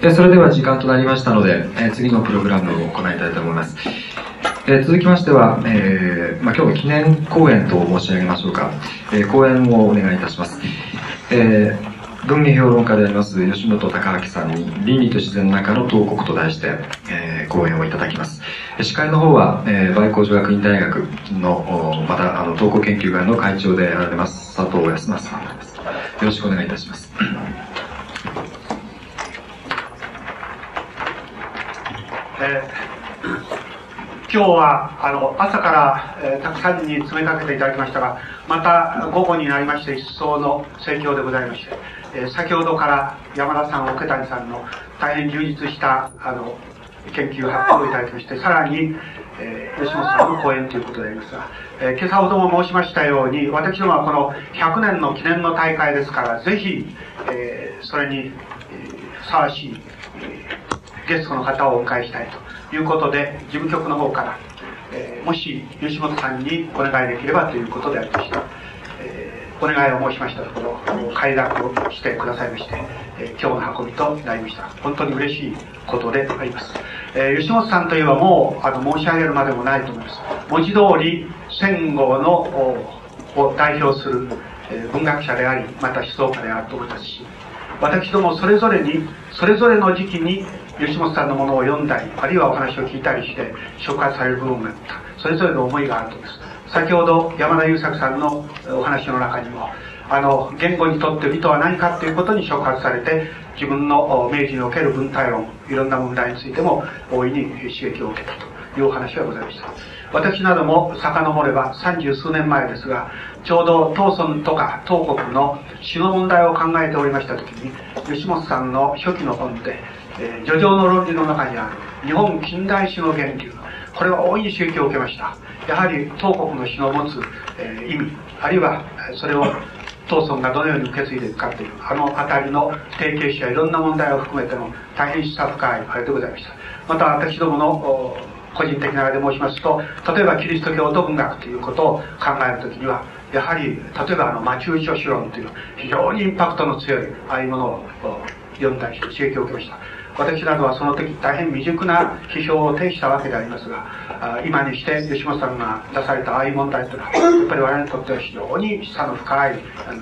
それでは時間となりましたので、次のプログラムを行いたいと思います。続きましては、今日記念講演と申し上げましょうか。講演をお願いいたします。文芸評論家であります吉本隆明さんに「倫理と自然の中の慟哭」と題して、講演をいただきます。司会の方は、梅光女学院大学のまた慟哭研究会の会長であられます佐藤康正さんです。よろしくお願いいたします。今日は朝から、たくさんに詰めかけていただきましたが、また午後になりまして一層の盛況でございまして、先ほどから山田さん、桶谷さんの大変充実した研究発表をいただきまして、さらに、吉本さんの講演ということでありますが、今朝ほども申しましたように、私どもはこの100年の記念の大会ですから、ぜひ、それにふさわしいゲストの方をお迎えしたいと。ということで、事務局の方から、もし吉本さんにお願いできればということでありました。お願いを申しましたところ、快諾をしてくださいまして、今日の運びとなりました。本当に嬉しいことであります。吉本さんといえばもう申し上げるまでもないと思います。文字通り戦後のを代表する、文学者であり、また思想家であると思いますし、私どもそれぞれの時期に吉本さんのものを読んだり、あるいはお話を聞いたりして紹介される部分があった。それぞれの思いがあると思います。先ほど山田優作さんのお話の中にも、言語にとって美とは何かということに触発されて、自分の明治における文体論、いろんな問題についても大いに刺激を受けたというお話がございました。私なども遡れば30数年前ですが、ちょうど東村とか東国の詩の問題を考えておりましたときに、吉本さんの初期の本で、叙情の論理の中にある日本近代史の源流、これは大いに刺激を受けました。やはり東国の詩の持つ、意味、あるいはそれを東村がどのように受け継いでいくかという辺りの定型詩やいろんな問題を含めての大変示唆深いあれでございました。また私どもの個人的なあれで申しますと、例えばキリスト教と文学ということを考えるときには、やはり例えばマチューショ主論という非常にインパクトの強いああいうものを読んだりして刺激を受けました。私などはその時大変未熟な批評を呈したわけでありますが、今にして吉本さんが出されたああいう問題というのは、やっぱり我々にとっては非常に示唆の深い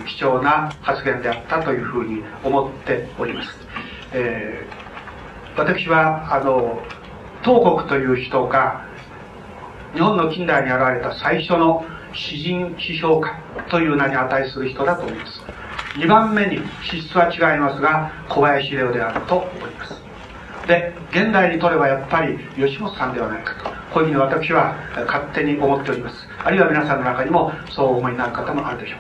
貴重な発言であったというふうに思っております。私は東国という人が日本の近代に現れた最初の詩人批評家という名に値する人だと思います。2番目に資質は違いますが、小林玲緒であると思います。で、現代にとればやっぱり吉本さんではないかと、こういうふうに私は勝手に思っております。あるいは皆さんの中にもそうお思いになる方もあるでしょ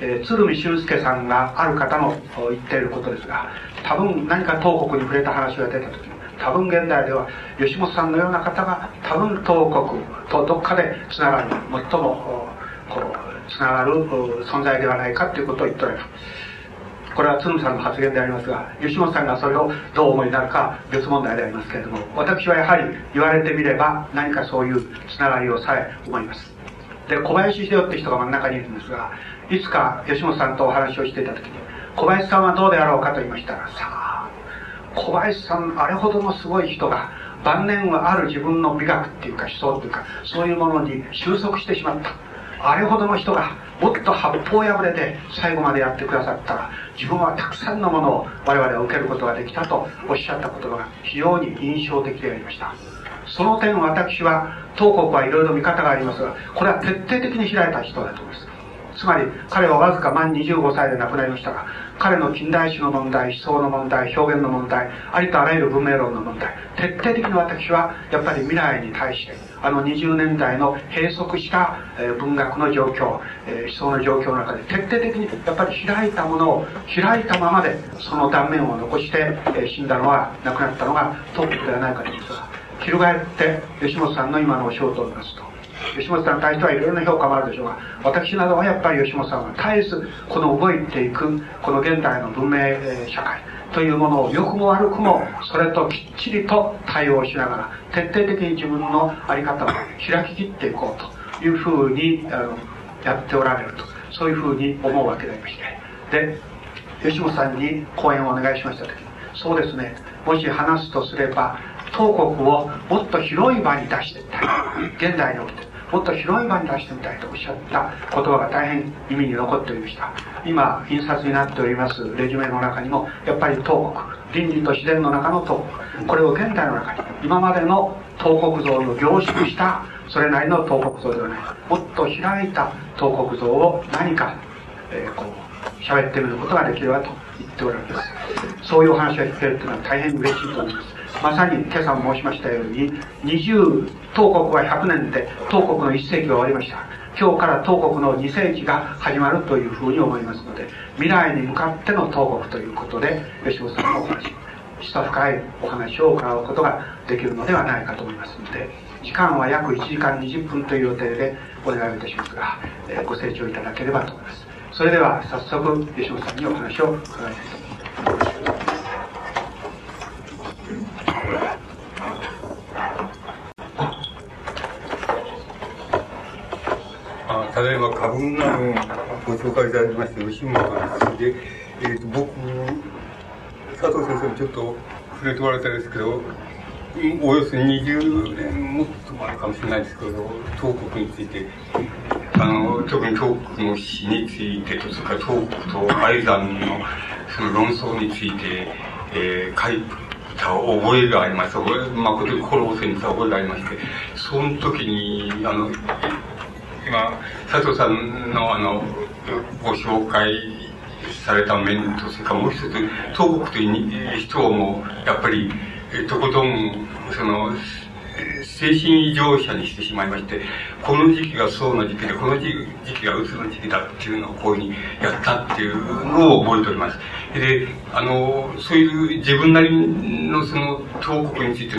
う。鶴見修介さんがある方の言っていることですが、多分何か東国に触れた話が出た時に、多分現代では吉本さんのような方が多分東国とどっかでつながる、最もこうつながる存在ではないかということを言っておられる。これは鶴見さんの発言でありますが、吉本さんがそれをどう思いになるか別問題でありますけれども、私はやはり言われてみれば何かそういうつながりをさえ思います。で、小林秀夫って人が真ん中にいるんですが、いつか吉本さんとお話をしていた時に、小林さんはどうであろうかと言いましたら、さあ小林さん、あれほどのすごい人が晩年はある自分の美学っていうか思想っていうか、そういうものに収束してしまった。あれほどの人がもっと八方破れて最後までやってくださったら、自分はたくさんのものを我々は受けることができたとおっしゃった言葉が非常に印象的でありました。その点私は東国はいろいろ見方がありますが、これは徹底的に開いた人だと思います。つまり彼はわずか満25歳で亡くなりましたが、彼の近代史の問題、思想の問題、表現の問題、ありとあらゆる文明論の問題、徹底的に私はやっぱり未来に対して20年代の閉塞した文学の状況、思想の状況の中で徹底的にやっぱり開いたものを開いたままでその断面を残して死んだのは、亡くなったのがトップではないかと思いますが、翻って吉本さんの今のお仕事を見ますと、吉本さんに対してはいろいろな評価もあるでしょうが、私などはやっぱり吉本さんは絶えずこの動いていくこの現代の文明社会というものを良くも悪くもそれときっちりと対応しながら、徹底的に自分の在り方を開ききっていこうというふうにやっておられると、そういうふうに思うわけでありまして、で吉本さんに講演をお願いしました時に、そうですね、もし話すとすれば、東国をもっと広い場に出していきたい、現代においてもっと広い場に出してみたいとおっしゃった言葉が大変意味に残っておりました。今印刷になっておりますレジュメの中にも、やっぱり東国、倫理と自然の中の東国、これを現代の中に、今までの東国像を凝縮したそれなりの東国像ではない、もっと開いた東国像を何か、こう喋ってみることができればと言っておられます。そういうお話が聞けるというのは大変嬉しいと思います。まさに今朝申しましたように、東国は100年で東国の1世紀が終わりました。今日から東国の2世紀が始まるというふうに思いますので、未来に向かっての東国ということで、吉本さんのお話、深いお話を伺うことができるのではないかと思いますので、時間は約1時間20分という予定でお願いいたしますが、ご清聴いただければと思います。それでは早速吉本さんにお話を伺いたいと思います。ただいま過分なのをご紹介いただきまして吉本です。で、僕、佐藤先生もちょっと触れてもらいたいですけど、およそ20年もっと前かもしれないですけど、東国について、特に東国の史についてとか、東国と藍山のその論争について、書いた覚えがありました。誠に心を染めた覚えがありまして、その時に今佐藤さんのご紹介された面と、それからもう一つ、東国という人もやっぱりとことんその精神異常者にしてしまいまして、この時期がそうの時期で、この時期がうつの時期だっていうのをこういうふうにやったっていうのを覚えております。で、そういう自分なりのその東国について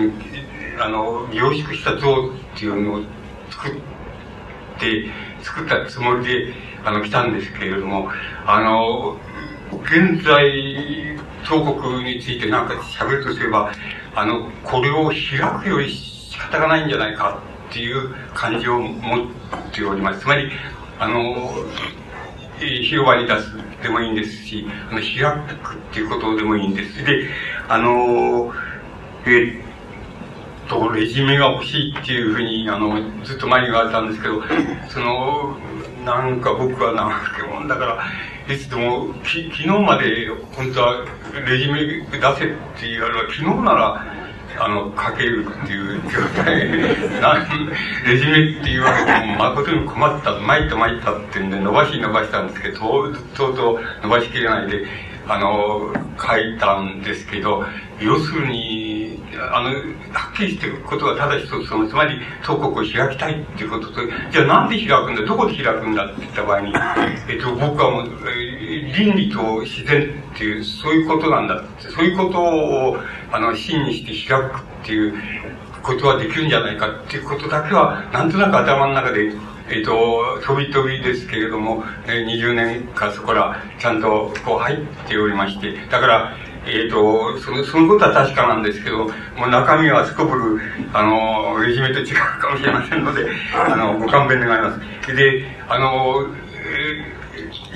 凝縮した像っていうのを作ったつもりで来たんですけれども、現在東国について何かしゃべるとすれば、これを開くより仕方がないんじゃないかっていう感じを持っております。つまり広場に出すでもいいんですし、開くっていうことでもいいんです。で、レジュメが欲しいっていうふうにずっと前に言われたんですけど、なんか僕は怠け者だからいつでも昨日まで本当はレジュメ出せって言われれば、昨日なら書けるっていう状態でレジュメって言われても誠に困った、参ったっていうんで伸ばしたんですけど、とうとう伸ばしきれないで書いたんですけど、要するにはっきりしてることはただ一つ、そのつまり東国を開きたいっていうことと、じゃあなんで開くんだ、どこで開くんだって言った場合に、僕はもう倫理と自然っていう、そういうことなんだって、そういうことを真にして開くっていうことはできるんじゃないかっていうことだけはなんとなく頭の中で飛びですけれども、20年かそこらちゃんとこう入っておりまして、だからそのことは確かなんですけど、もう中身はすこぶるレジュメと違うかもしれませんのでご勘弁願います。で、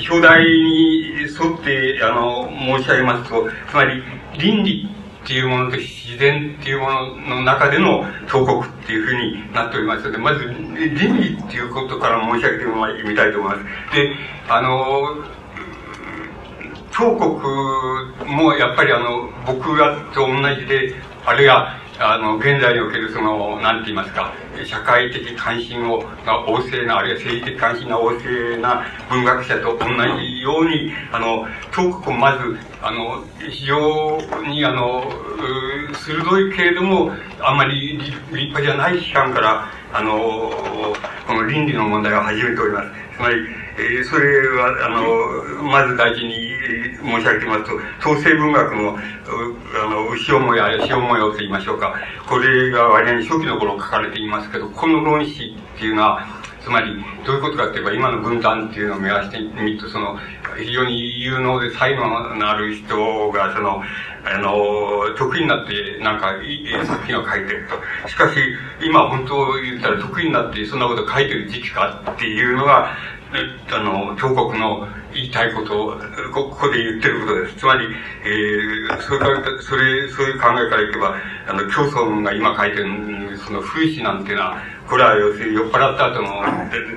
表題に沿って申し上げますと、つまり倫理っていうものと自然っていうものの中での東国っていうふうになっておりますので、まず倫理っていうことから申し上げてみたいと思います。で、東国もやっぱり僕らと同じで、あるいは現在におけるその何て言いますか、社会的関心が旺盛な、あるいは政治的関心が旺盛な文学者と同じように東国もまず非常に鋭いけれどもあんまり立派じゃない期間からこの倫理の問題を始めております。つまりそれはまず大事に申し上げてますと、統制文学の潮模様、潮模様と言いましょうか、これが割合に初期の頃書かれていますけど、この論旨っていうのはつまりどういうことかといえば、今の分断っていうのを目指してみると、その非常に有能で才能のある人が得意になってなんか作品を書いてると。しかし今本当言ったら得意になってそんなことを書いてる時期かっていうのが当国の言いたいことを、ここで言ってることです。つまり、そういう考えからいけば、教祖が今書いてる、その風刺なんていうのは、これは要するに酔っ払った後の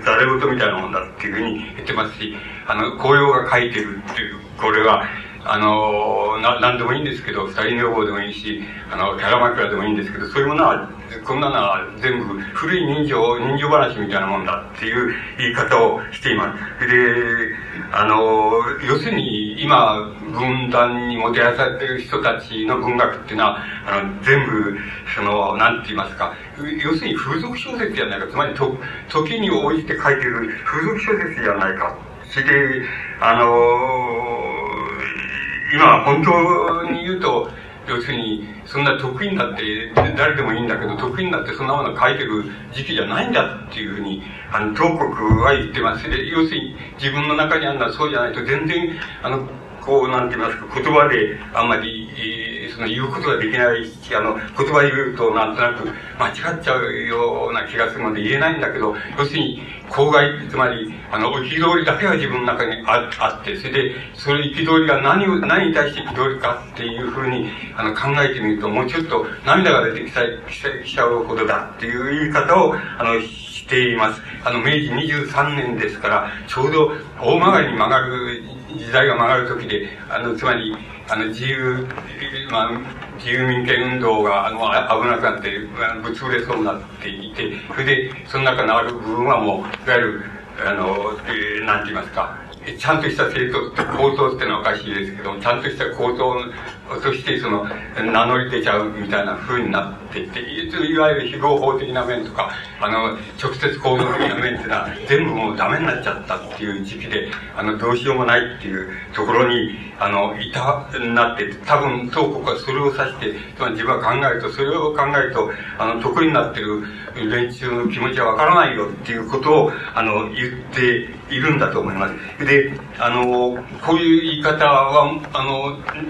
誰事みたいなもんだっていうふうに言ってますし、紅葉が書いてるっていう、これは、何でもいいんですけど、二人女房でもいいし、キャラマキュラでもいいんですけど、そういうものは、こんなのは全部古い人情話みたいなもんだっていう言い方をしています。で、要するに今、分断にもてはやされている人たちの文学っていうのは、全部、なんて言いますか、要するに風俗小説じゃないか、つまり時に応じて書いている風俗小説じゃないか。それで、今本当に言うと、要するにそんな得意になって誰でもいいんだけど、得意になってそんなものを書いてる時期じゃないんだっていうふうに当国は言ってます。で、要するに自分の中にあるのはそうじゃないと、全然こうなんて言いますか、言葉であんまり言うことができないし、言葉で言うとなんとなく間違っちゃうような気がするので言えないんだけど、要するに公害、つまり憤りだけは自分の中にあって、それでその憤りが何に対して憤りかっていうふうに考えてみると、もうちょっと涙が出てきちゃうほどだっていう言い方をしています。明治23年ですから、ちょうど大曲がりに曲がる時代が曲がる時で、つまり自由民権運動が危なくなってぶつぶれそうになっていて、それでその中のある部分はもういわゆるなんて言いますか、ちゃんとした構造ってのはおかしいですけども、ちゃんとした構造として名乗り出ちゃうみたいな風になっていて、いわゆる非合法的な面とか直接構造的な面っていうのは全部もうダメになっちゃったっていう時期で、どうしようもないっていうところになって、多分当国はそれを指して、つまり自分は考えると、それを考えると得意になってる連中の気持ちはわからないよっていうことを言っているんだと思います。で、こういう言い方は、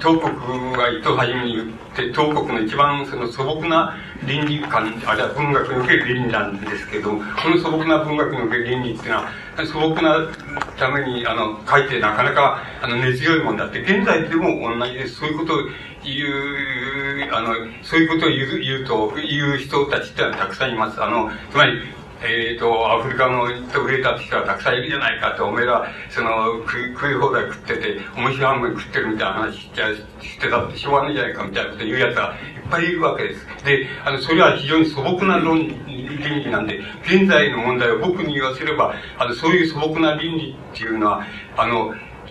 当国が一等初めに言って、当国の一番素朴な倫理観、あるいは文学における倫理なんですけど、この素朴な文学における倫理っていうのは、素朴なために書いてなかなか根強いもんだって、現在でも同じです。そういうことを言う人たちってのはたくさんいます。つまり、アフリカの売れた人はたくさんいるじゃないかと、おめえら、食い放題食ってて、面白半分食ってるみたいな話してたってしょうがないじゃないかみたいなこと言うやつがいっぱいいるわけです。で、それは非常に素朴な倫理なんで、現在の問題を僕に言わせれば、そういう素朴な倫理っていうのは、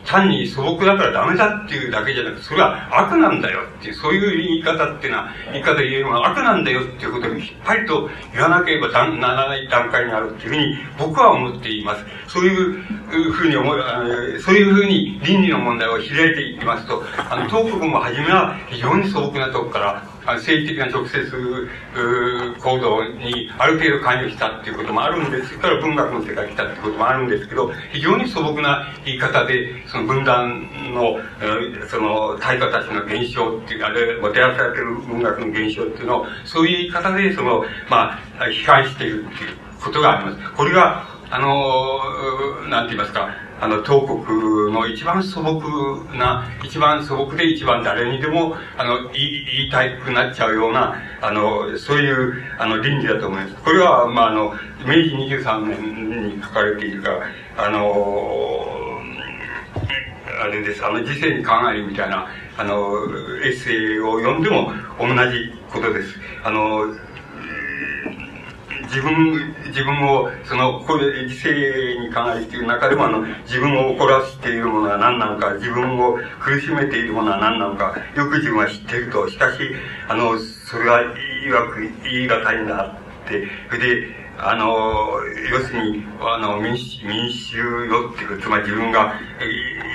単に素朴だからダメだっていうだけじゃなくて、それは悪なんだよっていう、そういう言い方っていうのは、言い方で言えるのは悪なんだよっていうことをきっぱりと言わなければならない段階にあるっていうふうに僕は思っています。そういうふうにそういうふうに倫理の問題を開いていきますと、当国も初めは非常に素朴なとこから、政治的な直接行動にある程度関与したっていうこともあるんですから、文学の世界に来たっていうこともあるんですけど、非常に素朴な言い方で分断の大家たちの現象っていう、あるいはもてはやされている文学の現象っていうのを、そういう言い方で批判しているっていうことがあります。これがなんて言いますか、当国の一番素朴で一番誰にでも、言いたくなっちゃうような、そういう、倫理だと思います。これは、明治23年に書かれているが、あれです、時世に考えるみたいな、エッセイを読んでも同じことです。自分を、こういう時世に考えている中でも、自分を怒らせているものは何なのか、自分を苦しめているものは何なのか、よく自分は知っていると。しかし、それはいわく言い難いんだって。それで、要するに、民衆よっていう、つまり自分が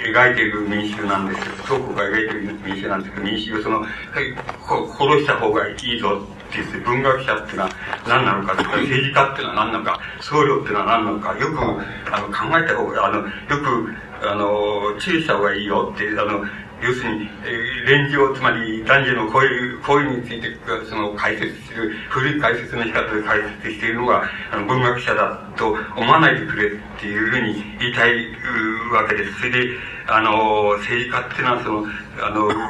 描いている民衆なんですけど、当国が描いている民衆なんですけど、民衆を殺した方がいいぞって言って、文学者っていうのは何なのかとか、政治家っていうのは何なのか、僧侶っていうのは何なのか、よく考えた方が、よく注意した方がいいよって、要するに連城、つまり男女の行為についてその解説する、古い解説の仕方で解説しているのが文学者だと思わないでくれっていうふうに言いたいわけです。それで政治家っていうのは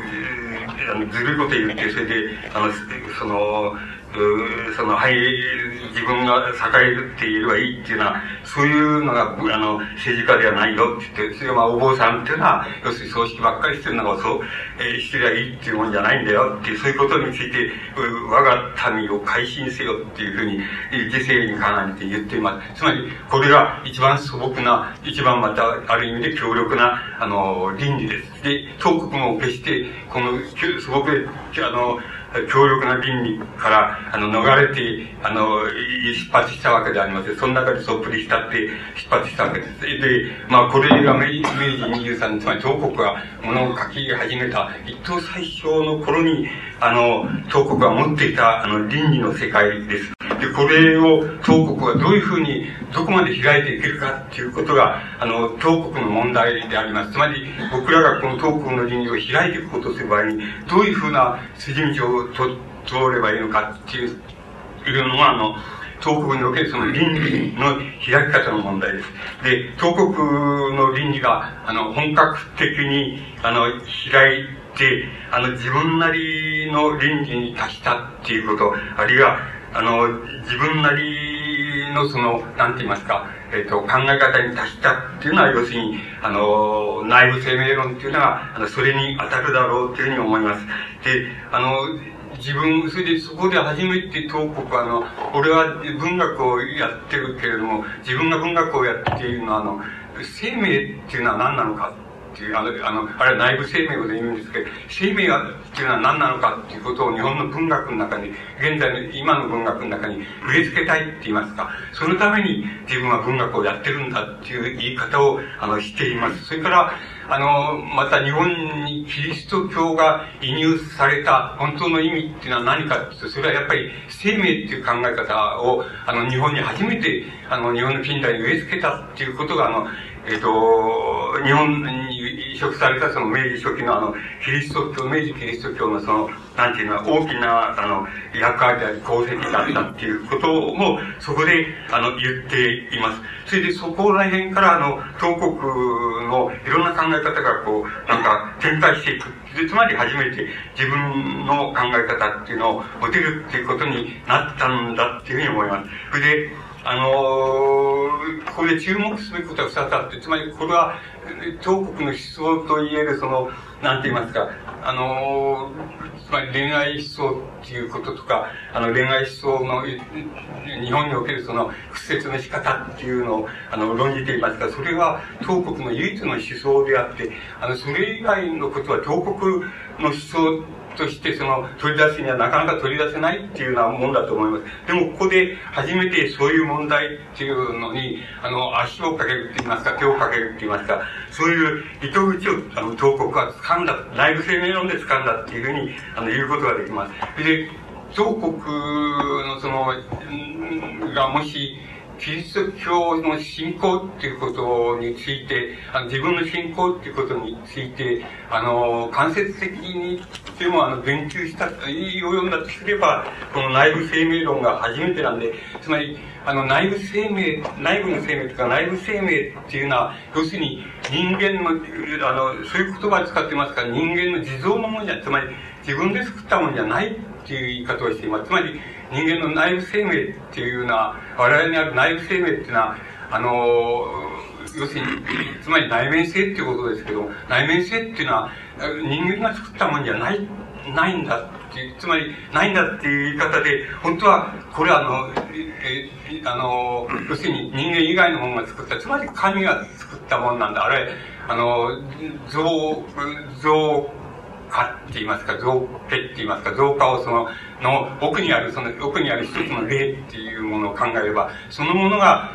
ずるいこと言って、それで自分が栄えるって言えばいいっていうのは、そういうのが政治家ではないよって言って、それはまあお坊さんっていうのは要するに葬式ばっかりしてるのがそう、してりゃいいっていうもんじゃないんだよっていう、そういうことについて我が民を改心せよっていうふうに時世にかなって言っています。つまりこれが一番素朴な、一番またある意味で強力な倫理です。で、当国も決してこのすごく強力な倫理から逃れて出発したわけでありません。その中でそっぷりしたって出発したわけです。で、まあこれが明治23年、つまり東国が物を書き始めた一等最小の頃に東国が持っていた倫理の世界です。で、これを東国はどういうふうにどこまで開いていけるかっていうことが東国の問題であります。つまり僕らがこの東国の倫理を開いていこうとする場合にどういうふうな筋道を通ればいいのかっていうのは東国におけるその倫理の開き方の問題です。で、東国の倫理が本格的に開いて自分なりの倫理に達したっていうこと、あるいは自分なりのなんて言いますか、考え方に達したっていうのは、要するに内部生命論っていうのはそれに当たるだろうというふうに思います。で、それでそこで初めて東国は俺は文学をやってるけれども、自分が文学をやっているのは生命っていうのは何なのかっていう、あれは内部生命を言うんですけど、生命っていうのは何なのかっていうことを日本の文学の中に、現在の今の文学の中に植え付けたいって言いますか、そのために自分は文学をやってるんだっていう言い方をしています。それからまた日本にキリスト教が移入された本当の意味っていうのは何かっていうと、それはやっぱり生命っていう考え方を日本に初めて日本の近代に植え付けたっていうことが日本に移植されたその明治初期のキリスト教、明治キリスト教のなんていうのは大きな役割であり功績だったっていうこともそこで言っています。それでそこら辺から東国のいろんな考え方がこうなんか展開していく。で、つまり初めて自分の考え方っていうのを持てるっていうことになったんだっていうふうに思います。それでこれで注目すべきことは2つあって、つまりこれは東国の思想といえるなんて言いますか、つまり恋愛思想っていうこととか、恋愛思想の日本における屈折の仕方っていうのを論じていますが、それは東国の唯一の思想であって、それ以外のことは東国の思想として取り出すにはなかなか取り出せないっていうようなもんだと思います。でもここで初めてそういう問題っていうのに足をかけるって言いますか、手をかけるって言いますか、そういう糸口を東国は掴んだ、内部生命論で掴んだっていうふうに言うことができます。で、東国のがもしキリスト教の信仰っていうことについて、自分の信仰っていうことについて、間接的にでも言及した、及んだとすれば、この内部生命論が初めてなんで、つまり、内部の生命とか内部生命っていうのは、要するに人間の、そういう言葉を使ってますから、人間の地蔵のものじゃ、つまり自分で作ったものじゃないっていう言い方をしています。つまり、人間の内部生命っていうのは、我々にある内部生命っていうのは、要するに、つまり内面性っていうことですけど、内面性っていうのは人間が作ったもんじゃないんだっていう、つまりないんだっていう言い方で、本当はこれは要するに人間以外のものが作った、つまり神が作ったもんなんだ、あれ造化って言いますか、造形って言いますか、造化をの奥にある奥にある一つの霊っていうものを考えれば、そのものが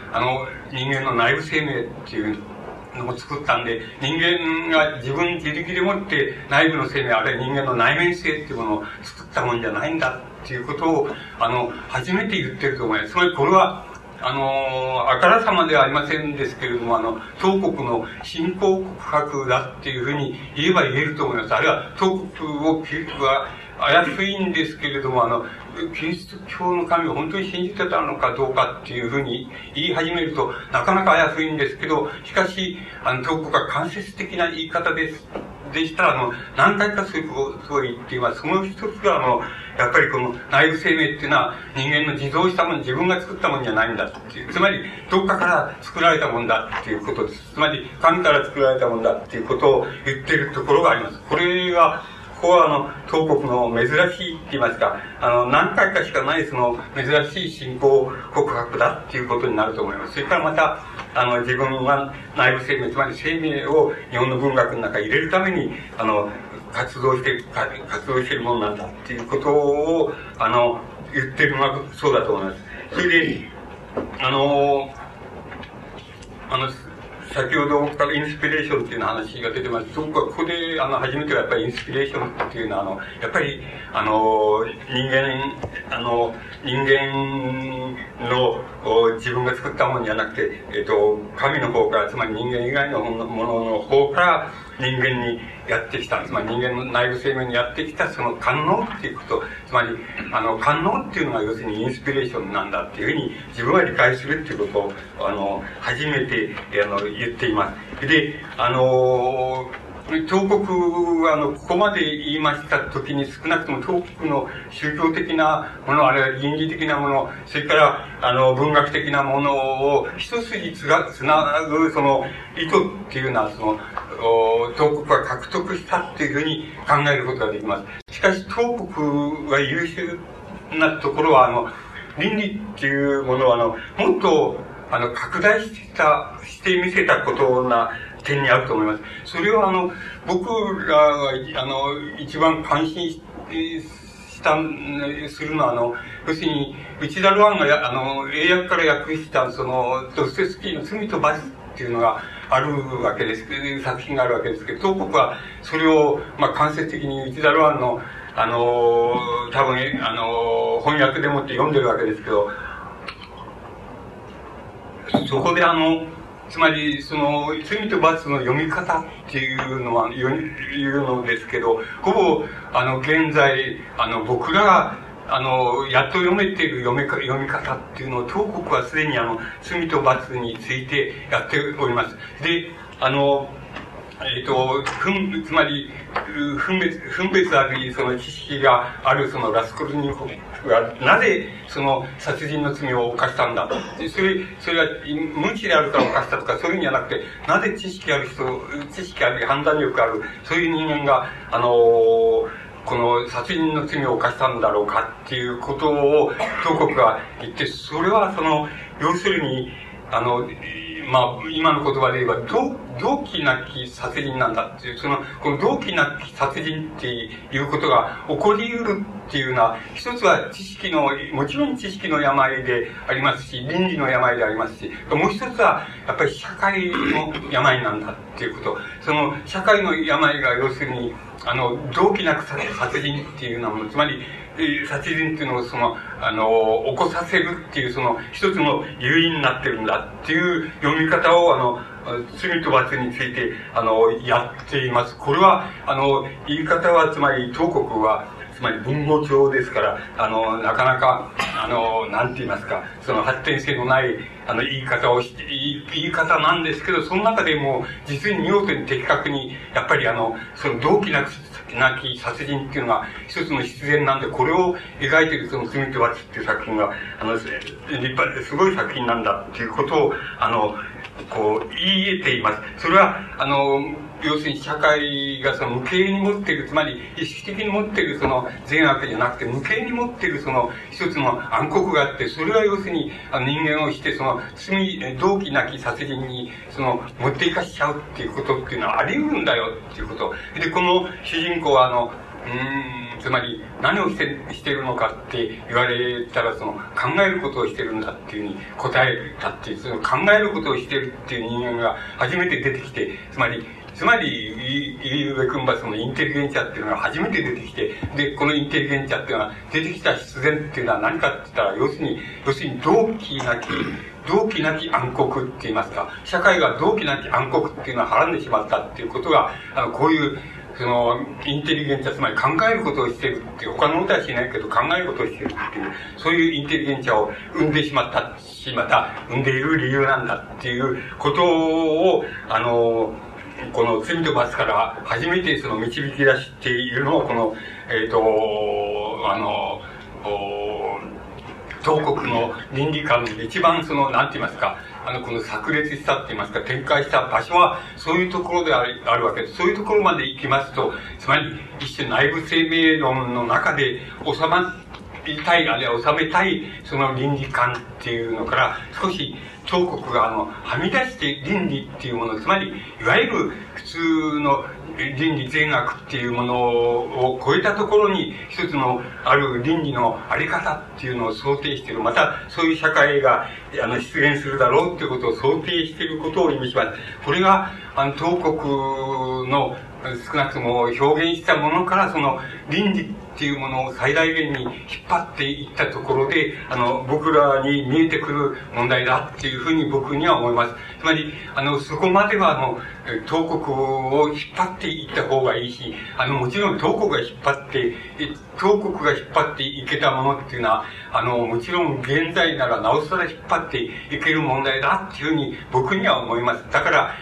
人間の内部生命っていうのを作ったんで、人間が自分自力でもって内部の生命、あるいは人間の内面性っていうものを作ったもんじゃないんだっていうことを初めて言ってると思います。つまりこれはあからさまではありませんですけれども、当国の信仰告白だっていうふうに言えば言えると思います。あるいは当国をキリストは怪しいんですけれども、キリスト教の神を本当に信じてたのかどうかっていうふうに言い始めると、なかなか怪しいんですけど、しかし、当国は間接的な言い方でしたら、何回かそう言っています。その一つが、やっぱりこの内部生命っていうのは人間の自造したもの、自分が作ったものじゃないんだっていう。つまり、どっかから作られたものだっていうことです。つまり、神から作られたものだっていうことを言っているところがあります。これは、ここは当国の珍しいって言いますか、何回かしかないその珍しい信仰告白だっていうことになると思います。それからまた、自分は内部生命、つまり生命を日本の文学の中に入れるために、活動しているものなんだっていうことを、言ってるのがそうだと思います。それで、先ほどからインスピレーションっていう話が出てます。僕はここで初めてはやっぱりインスピレーションっていうのはやっぱり人間の自分が作ったものじゃなくて、神の方から、つまり人間以外のものの方から人間にやってきた、つまり人間の内部生命にやってきたその官能っていうこと、つまり官能っていうのが要するにインスピレーションなんだっていうふうに自分は理解するっていうことを初めて言っています。で、当国はここまで言いましたときに、少なくとも当国の宗教的なもの、あるいは倫理的なもの、それから文学的なものを一筋つなぐその意図っていうのは、その当国は獲得したっていうふうに考えることができます。しかし当国が優秀なところは、倫理っていうものはもっと拡大してみせたことな点にあると思います。それは僕らが一番感心するのは要するに内田露伴が英訳から訳したそのドストエフスキーの罪と罰っていうのがあるわけです。作品があるわけですけど、当国はそれを間接的に内田露伴の多分翻訳でもって読んでるわけですけど、そこでつまりその罪と罰の読み方っていうのは言うのですけど、ほぼ現在僕らがやっと読めている読み方っていうのを当国はすでに罪と罰についてやっております。で、つまり分別あるその知識があるそのラスコルニコフがなぜその殺人の罪を犯したんだ、それは無知であるから犯したとかそういうんじゃなくて、なぜ知識ある判断力あるそういう人間がこの殺人の罪を犯したんだろうかっていうことを当国が言って、それはその要するに今の言葉で言えば動機なき殺人なんだっていう、この動機なき殺人っていうことが起こり得るっていうのは、一つはもちろん知識の病でありますし、倫理の病でありますし、もう一つはやっぱり社会の病なんだっていうこと。その社会の病が要するに、動機なく殺人っていうのは、つまり、殺人っていうのを起こさせるっていうその一つの誘因になってるんだっていう読み方を罪と罰についてやっています。これは言い方はつまり当国はつまり文語帳ですからなかなかなんて言いますかその発展性のない言い方なんですけど、その中でも実に見事に的確にやっぱりその動機なき殺人っていうのが一つの必然なんで、これを描いているその罪と罰っていう作品が立派ですごい作品なんだっていうことをこう言えています。それは要するに社会がその無形に持っている、つまり意識的に持っているその善悪じゃなくて、無形に持っているその一つの暗黒があって、それは要するに人間をしてその動機なき殺人にその持っていかしちゃうっていうことっていうのはあり得るんだよっていうこと。で、この主人公はつまり何をしているのかって言われたら、その考えることをしているんだっていうふうに答えたっていう、その考えることをしているっていう人間が初めて出てきて、つまりつまり、井上君はそのインテリゲンシャっていうのが初めて出てきて、で、このインテリゲンシャっていうのが出てきた必然っていうのは何かって言ったら、要するに同期なき暗黒って言いますか、社会が同期なき暗黒っていうのをはらんでしまったっていうことが、こういう、そのインテリゲンシャ、つまり考えることをしているっていう、他のことはしないけど考えることをしているっていう、そういうインテリゲンシャを生んでしまったし、また生んでいる理由なんだっていうことを、この罪と罰から初めてその導き出しているのを、この、東国の倫理観で一番その、なんて言いますか、この炸裂したって言いますか、展開した場所は、そういうところであるわけです。そういうところまで行きますと、つまり、一種内部生命論の中で収まりたい、あるいは収めたい、その倫理観っていうのから、少し、東国がはみ出して倫理っていうもの、つまり、いわゆる普通の倫理善悪っていうものを超えたところに、一つのある倫理のあり方っていうのを想定している。また、そういう社会が出現するだろうっていうことを想定していることを意味します。これが、東国の少なくとも表現したものから、その倫理っていうものを最大限に引っ張っていったところで、僕らに見えてくる問題だっていうふうに僕には思います。つまり、そこまでは東国を引っ張っていった方がいいし、もちろん東国が引っ張っていけたものっていうのは、もちろん現在ならなおさら引っ張っていける問題だっていうふうに僕には思います。だから、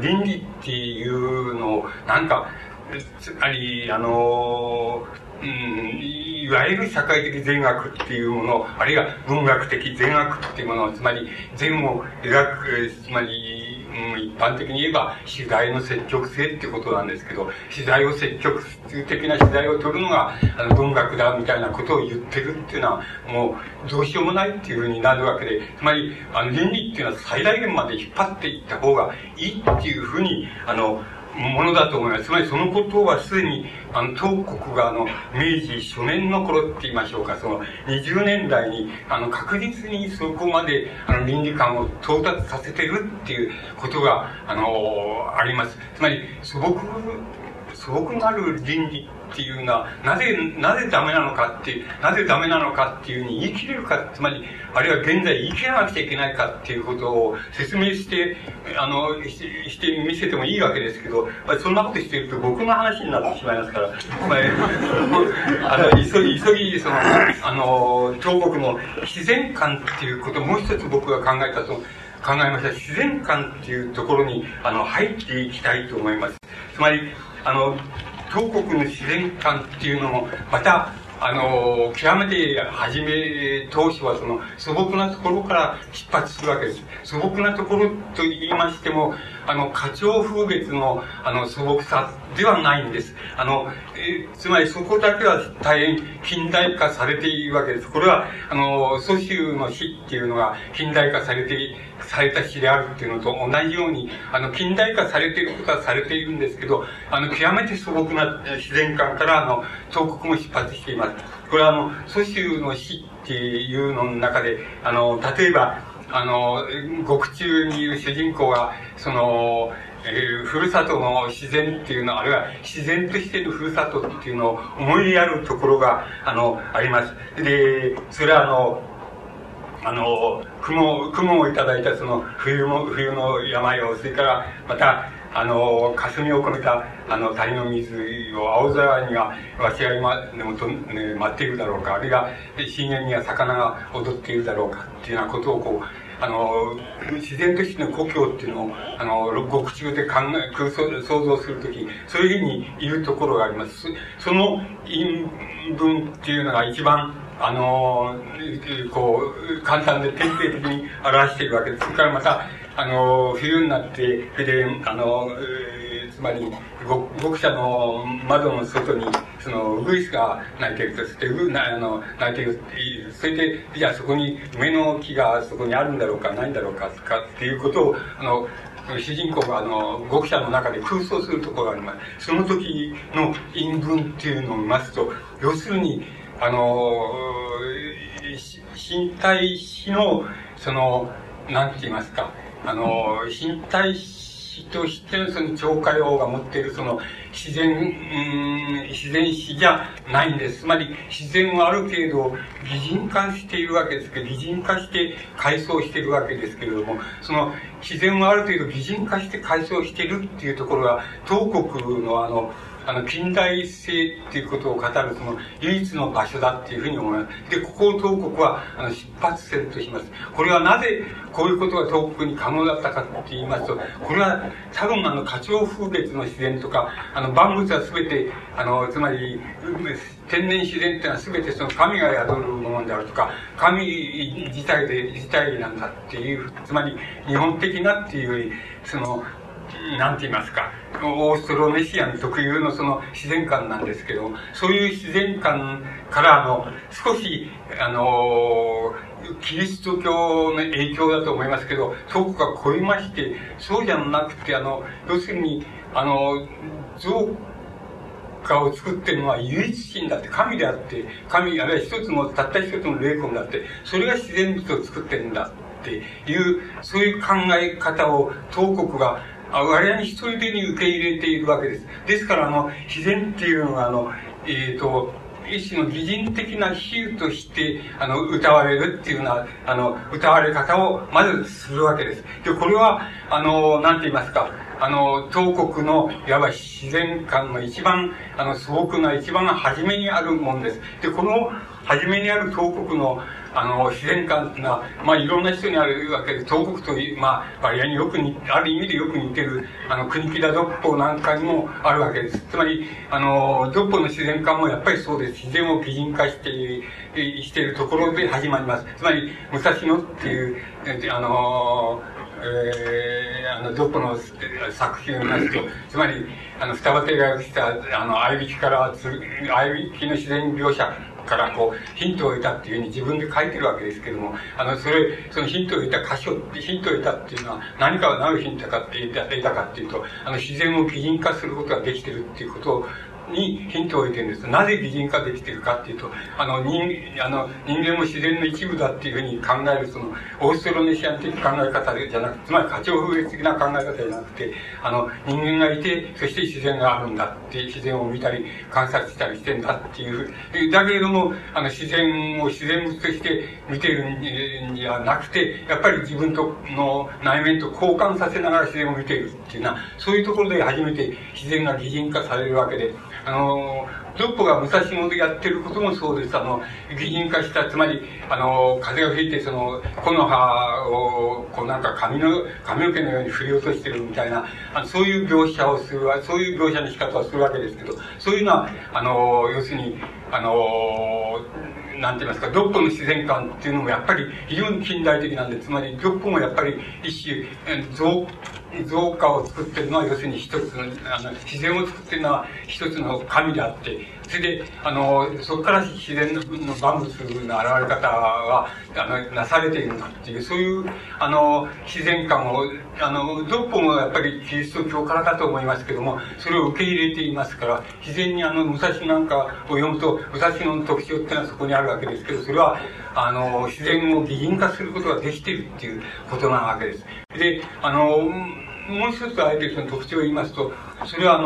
倫理っていうのを、なんか、つまり、いわゆる社会的善悪っていうもの、あるいは文学的善悪っていうもの、つまり善を描く、つまり、一般的に言えば取材の積極性っていうことなんですけど、取材を積極的な取材を取るのが文学だみたいなことを言ってるっていうのは、もうどうしようもないっていうふうになるわけで、つまり倫理っていうのは最大限まで引っ張っていった方がいいっていうふうに、ものだと思います。つまりそのことはすでに、東国が明治初年の頃って言いましょうか、その20年代に、確実にそこまで、倫理観を到達させてるっていうことが、あります。つまり、素朴なる倫理っていうのは、なぜダメなのかっていう、なぜダメなのかっていうふうに言い切れるか、つまり、あるいは現在言い切らなくちゃいけないかっていうことを説明して、して見せてもいいわけですけど、そんなことしてると僕の話になってしまいますから、急ぎ、その、東国の自然観っていうことをもう一つ僕が考えました。自然観っていうところに、入っていきたいと思います。つまり、東国の自然観っていうのも、また、極めて当初はその素朴なところから出発するわけです。素朴なところと言いましても、花鳥風月の素朴さではないんです。つまりそこだけは大変近代化されているわけです。これは、蘇州の詩っていうのが近代化された詩であるっていうのと同じように、近代化されていることはされているんですけど、極めて素朴な自然観から、東国も出発しています。これは、蘇州の詩っていうのの中で、例えば、獄中にいる主人公が、その、ふるさとの自然っていうの、あるいは自然としているふるさとっていうのを思いやるところが、あります。で、それは雲をいただいたその冬の病を、それからまた霞を込めた谷の水を、青空にはわしあいでも待っているだろうか、あるいは深淵には魚が踊っているだろうかっていうようなことをこう、自然としての故郷っていうのを、獄中で想像するとき、そういうふうに言うところがあります。その韻文っていうのが一番、こう、簡単で典型的に表しているわけです。それからまた、冬になって、で、つまり、獄舎の窓の外に、その、ウグイスが鳴いているとして、鳴いている。それで、じゃあそこに、梅の木がそこにあるんだろうか、ないんだろうか、っていうことを、主人公が獄舎の中で空想するところがあります。その時の韻文っていうのを見ますと、要するに、身体詩の、その、なんて言いますか、身体詩史としてその張家陽が持っているその自然史じゃないんです。つまり自然はある程度擬人化しているわけですけど、擬人化して回想しているわけですけれども、その自然はある程度擬人化して回想しているっていうところが、東国の近代性っていうことを語るその唯一の場所だっていうふうに思います。で、ここを東国は出発点とします。これはなぜこういうことが東国に可能だったかって言いますと、これは多分花鳥風月の自然とか、万物は全て、つまり、天然自然っていうのは全てその神が宿るものであるとか、神自体なんだっていう、つまり日本的なっていうより、その、なんて言いますか、オーストロネシアン特有のその自然観なんですけど、そういう自然観から少しキリスト教の影響だと思いますけど、そこが超えまして、そうじゃなくて要するに像家を作ってるのは唯一神だって、神であって、神あるいは一つのたった一つの霊魂だって、それが自然物を作ってるんだっていう、そういう考え方を東国が我々一人でに受け入れているわけです。ですから自然っていうのは一種の擬人的な比喩として歌われるっていうような歌われ方をまずするわけです。で、これはなんて言いますか、東国のいわば自然観の一番素朴な一番初めにあるものです。で、この初めにある東国の自然観っていうのは、いろんな人にあるわけで、東国と割合によくある意味でよく似てる、国木田独歩なんかにもあるわけです。つまり、独歩の自然観もやっぱりそうです。自然を擬人化しているところで始まります。つまり、武蔵野っていう、独歩の作品を見ますと、つまり、二葉亭が訳した、合いびきの自然描写、からヒントを得たっていうふうに自分で書いてるわけですけれども、そのヒントを得た箇所、ヒントを得たっていうのは何かを何をヒントか得たかっていうと、自然を擬人化することができてるっていうことにヒントを得てるんです。なぜ擬人化できてるかっていうと、人間も自然の一部だっていうふうに考える、そのオーストロネシアン的考え方じゃなくて、つまり花鳥風月的な考え方じゃなくて、人間がいて、そして自然があるんだって、自然を見たり観察したりしてんだっていうふうだけれども、自然を自然物として見てるんじゃなくて、やっぱり自分との内面と交換させながら自然を見ているっていうな、そういうところで初めて自然が擬人化されるわけで、ドッポが武蔵野でやってることもそうです。擬人化した、つまり風が吹いて木の葉をなんか髪の毛のように振り落としてるみたいな、そういう描写をする、そういう描写の仕方をするわけですけど、そういうのは要するになんて言いますか、独歩の自然観っていうのもやっぱり非常に近代的なんで、つまり独歩もやっぱり一種造花を作ってるのは、要するに一つの自然を作ってるのは一つの神であって、それでそこから自然の万物の現れ方はなされているんだっていう、そういう自然観を独歩もやっぱりキリスト教からだと思いますけども、それを受け入れていますから、自然に武蔵なんかを読むと、武蔵野の特徴っていうのはそこにあるわけですけど、それは自然を擬人化することができているっていうことなわけです。で、もう一つあえてその特徴を言いますと、それは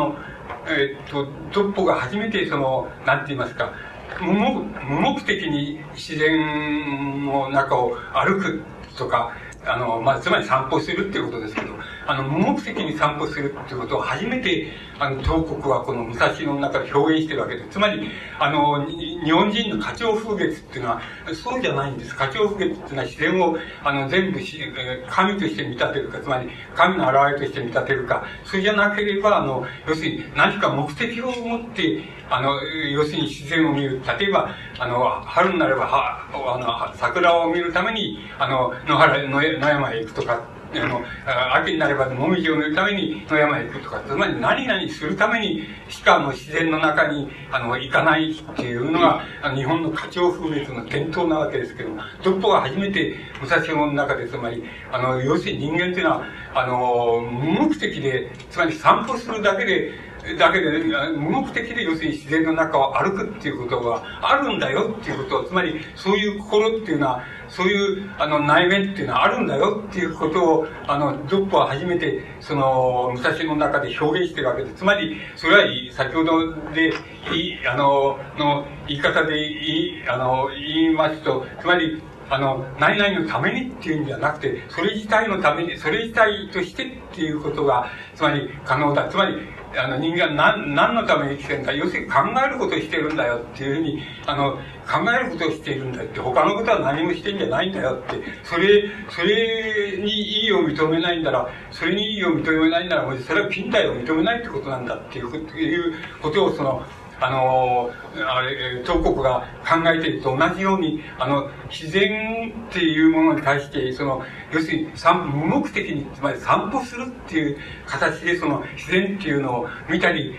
独歩が初めてなんて言いますか、無目的に自然の中を歩くとか、つまり散歩するっていうことですけど、無目的に散歩するっていうことを初めて東国はこの武蔵野の中で表現してるわけです。つまり日本人の花鳥風月っていうのはそうじゃないんです。花鳥風月っていうのは自然を全部神として見立てるか、つまり神の現れとして見立てるか、それじゃなければ要するに何か目的を持って要するに自然を見る、例えば春になれば桜を見るために野山へ行くとか、秋になれば紅葉を見るために野山へ行くとか、つまり何々するためにしか自然の中に行かないっていうのが日本の花鳥風月の伝統なわけですけども、独歩が初めて武蔵野の中で、つまり要するに人間というのは無目的で、つまり散歩するだけでだけで、目的で要するに自然の中を歩くっていうことがあるんだよっていうこと、つまりそういう心っていうのは、そういう内面っていうのはあるんだよっていうことを、ドッポは初めてその武蔵の中で表現してるわけです。つまりそれは先ほどでの言い方で言いますと、つまり何々のためにっていうんじゃなくて、それ自体のために、それ自体としてっていうことが、つまり可能だ。つまり、人間は何のために生きてるんだ。要するに考えることをしてるんだよっていうふうに、考えることをしているんだって、他のことは何もしてんじゃないんだよって、それに意義を認めないんなら、それに意義を認めないんなら、それはピン体を認めないってことなんだっていうことを、東国が考えていると同じように、自然っていうものに対して、要するに無目的に、つまり散歩するっていう形で、自然っていうのを見たり、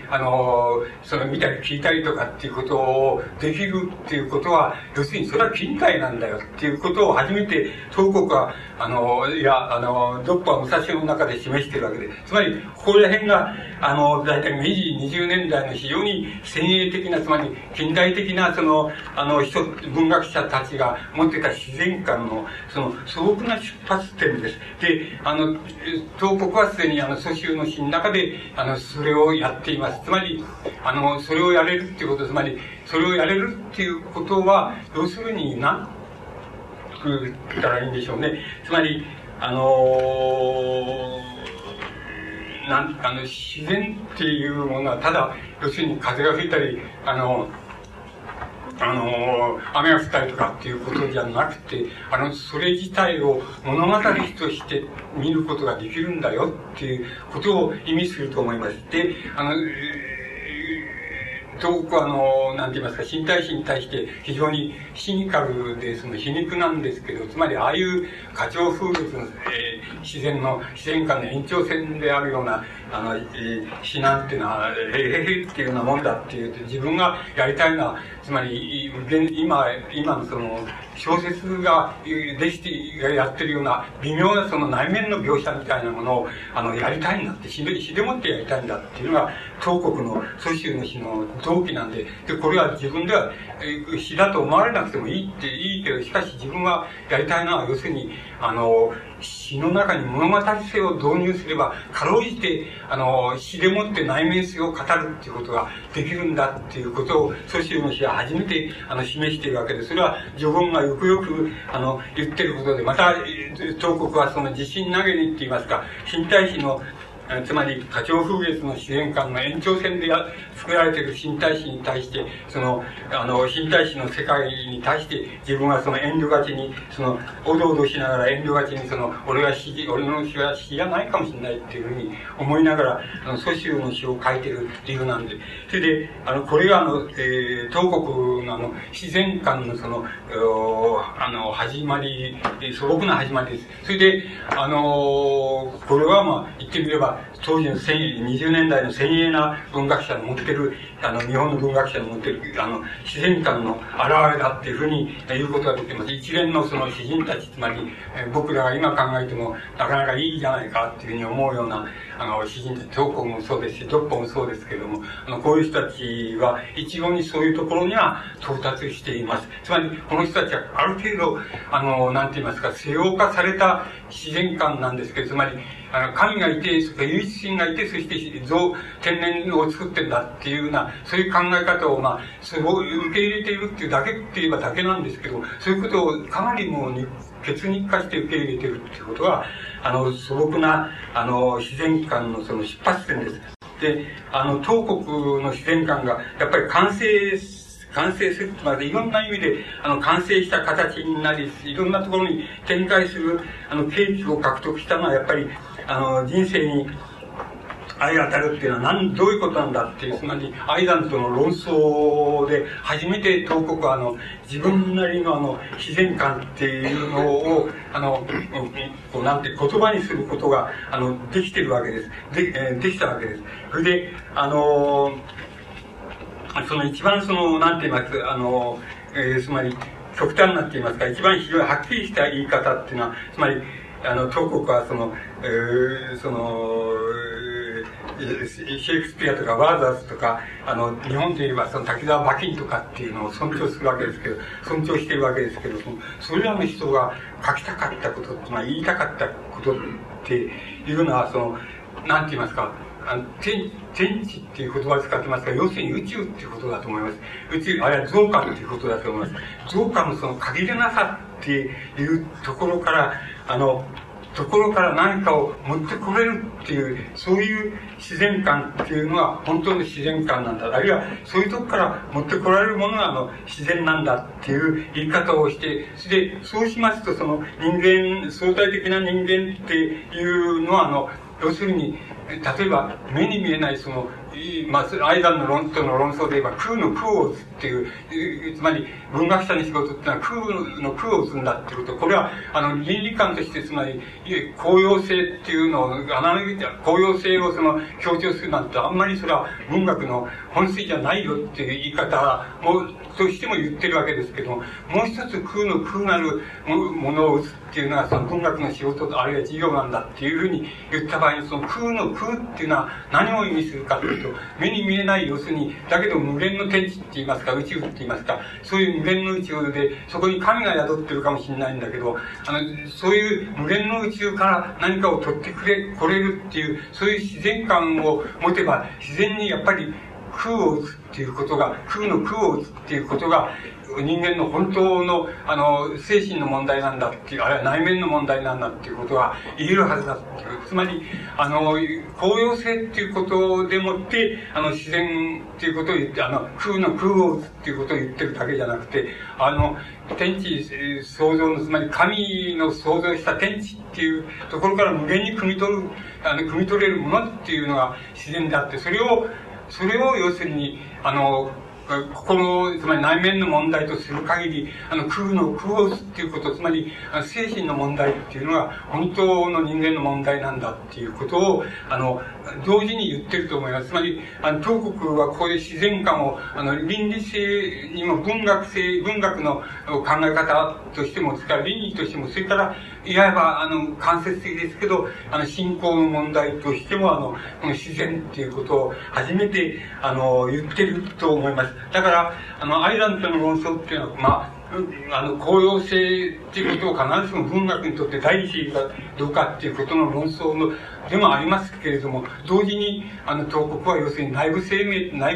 見たり聞いたりとかっていうことをできるっていうことは、要するにそれは近代なんだよっていうことを初めて東国は、ドッポは武蔵の中で示しているわけで、つまり、ここら辺が、大体明治20年代の非常に先鋭的な、つまり近代的な文学者たちが持ってた自然観の素朴な出発点です。で、東国はすでに蘇州の詩の中でそれをやっています。つまりそれをやれるっていうこと、つまりそれをやれるっていうことは要するに何て言ったらいいんでしょうね。つまり自然っていうものはただ要するに風が吹いたり雨が降ったりとかっていうことじゃなくて、それ自体を物語として見ることができるんだよっていうことを意味すると思います。で、東国はなんて言いますか、身体史に対して非常にシニカルで、皮肉なんですけど、つまりああいう花鳥風月の、自然観の延長線であるような、詩なんていうのは、っていうようなもんだっていう、自分がやりたいのは、つまり、今の小説が、歴史がやってるような微妙な内面の描写みたいなものを、やりたいんだって、詩でもってやりたいんだっていうのが、東国の蘇州の詩の同期なんで、で、これは自分では、詩だと思われなくてもいいけど、しかし自分がやりたいのは、要するに、詩の中に物語性を導入すれば、かろうじて、詩でもって内面性を語るっていうことができるんだっていうことを、蘇州の詩は初めて示しているわけで、それは序言がよくよく言ってることで、また、東国は自信なげにって言いますか、身体詩の、つまり花鳥風月の自然観の延長線で作られている身体史に対して、身体史の世界に対して、自分は遠慮がちに、おどおどしながら遠慮がちに、俺の詩は詩じゃないかもしれないっていうふうに思いながら、蘇州の詩を書いてる理由なんで。それで、これが東国の自然観の始まり、素朴な始まりです。それで、これは言ってみれば、当時の20年代の先鋭な文学者の持ってる、日本の文学者の持ってる、自然観の表れだっていうふうに言うことができます。一連の詩人たち、つまり、僕らが今考えてもなかなかいいじゃないかっていうふうに思うような、詩人たち、東国もそうですし、ドッポもそうですけれども、こういう人たちは一様にそういうところには到達しています。つまり、この人たちはある程度、なんて言いますか、西洋化された自然観なんですけど、つまり、神がいて、唯一神がいて、そして天然を作ってんだっていうような、そういう考え方を、受け入れているっていうだけって言えばだけなんですけど、そういうことをかなりもう血肉化して受け入れているっていうことが、素朴な、自然観の出発点です。で、東国の自然観が、やっぱり完成する、まあ、いろんな意味で、完成した形になり、いろんなところに展開する、契機を獲得したのは、やっぱり、人生に相当たるっていうのはどういうことなんだっていう、つまり、アイザンとの論争で、初めて東国は、自分なりの自然観っていうのを、なんて言葉にすることが、できてるわけです。できたわけです。それで、一番なんて言います、つまり、極端なって言いますか、一番非常にはっきりした言い方っていうのは、つまり、東国はシェイクスピアとかワーダースとか、日本でいえばその滝沢馬琴とかっていうのを尊重するわけですけど、尊重してるわけですけど、それらの人が書きたかったこと、まあ、言いたかったことっていうのは、その、なんて言いますか、天地っていう言葉を使ってますが、要するに宇宙っていうことだと思います。宇宙、あるいは造化っていうことだと思います。造化のその限りなさっていうところから、何かを持ってこれるっていう、そういう自然観っていうのは本当の自然観なんだ。あるいはそういうとこから持ってこられるものが自然なんだっていう言い方をして、で、そうしますとその人間、相対的な人間っていうのは要するに、例えば目に見えないその、まあ、アイザンの論との論争で言えば空の空を打つっていう、つまり文学者の仕事ってのは空を打つんだっていうこと、これは倫理観として、つまり公用性っていうのを、公用性をその強調するなんて、あんまりそれは文学の本質じゃないよっていう言い方もとしても言ってるわけですけども、もう一つ空の空なるものを打つっていうのがその文学の仕事あるいは事業なんだっていうふうに言った場合に、その空の空っていうのは何を意味するかというと、目に見えない、要するにだけど無限の天地って言いますか、宇宙って言いますか、そういう無限の宇宙でそこに神が宿ってるかもしれないんだけど、そういう無限の宇宙から何かを取ってこれるっていう、そういう自然観を持てば自然にやっぱり空を打つっていうことが、空の空を打つっていうことが人間の本当の精神の問題なんだっていう、あるいは内面の問題なんだっていうことが言えるはずだっていう、つまり公用性っていうことでもって自然っていうことを言って、空の空を打つっていうことを言ってるだけじゃなくて、天地創造の、つまり神の創造した天地っていうところから無限に汲み取れるものっていうのが自然であって、それを要するに心、つまり内面の問題とする限り、空の空を打つっていうこと、つまり精神の問題っていうのが本当の人間の問題なんだっていうことを同時に言ってると思います。つまり東国はこういう自然観を倫理性にも文学の考え方としても、それから倫理としても、それからいわば間接的ですけど信仰の問題としてもこの自然っていうことを初めて言ってると思います。だからアイランドの論争っていうのは、まあ公用性っていうことを必ずしも文学にとって第一義かどうかっていうことの論争のでもありますけれども、同時に東国は要するに内部的な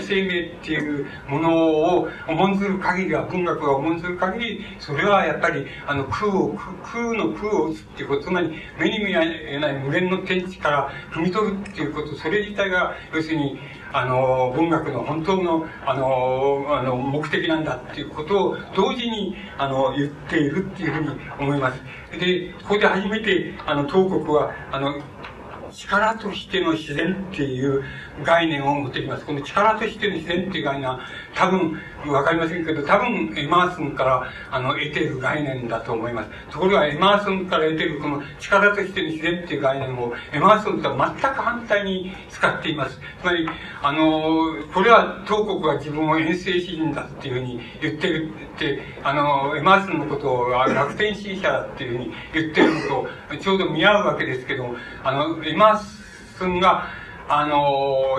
生命っていうものを重んずる限りは、文学が重んずる限り、それはやっぱり空の空を打つっていうこと、つまり目に見えない無限の天地から汲み取るっていうこと、それ自体が要するに文学の本当の目的なんだっていうことを同時に言っているっていうふうに思います。で、ここで初めて東国は力としての自然っていう概念を持ってきます。この力としての自然っていう概念は多分わかりませんけど、多分エマーソンから得てる概念だと思います。ところがエマーソンから得てるこの力としての自然っていう概念をエマーソンとは全く反対に使っています。つまりこれは東国が自分を遠征詩人だっていうふうに言ってるってエマーソンのことを楽天主義者だっていうふうに言ってるのとちょうど見合うわけですけど、エマーソンが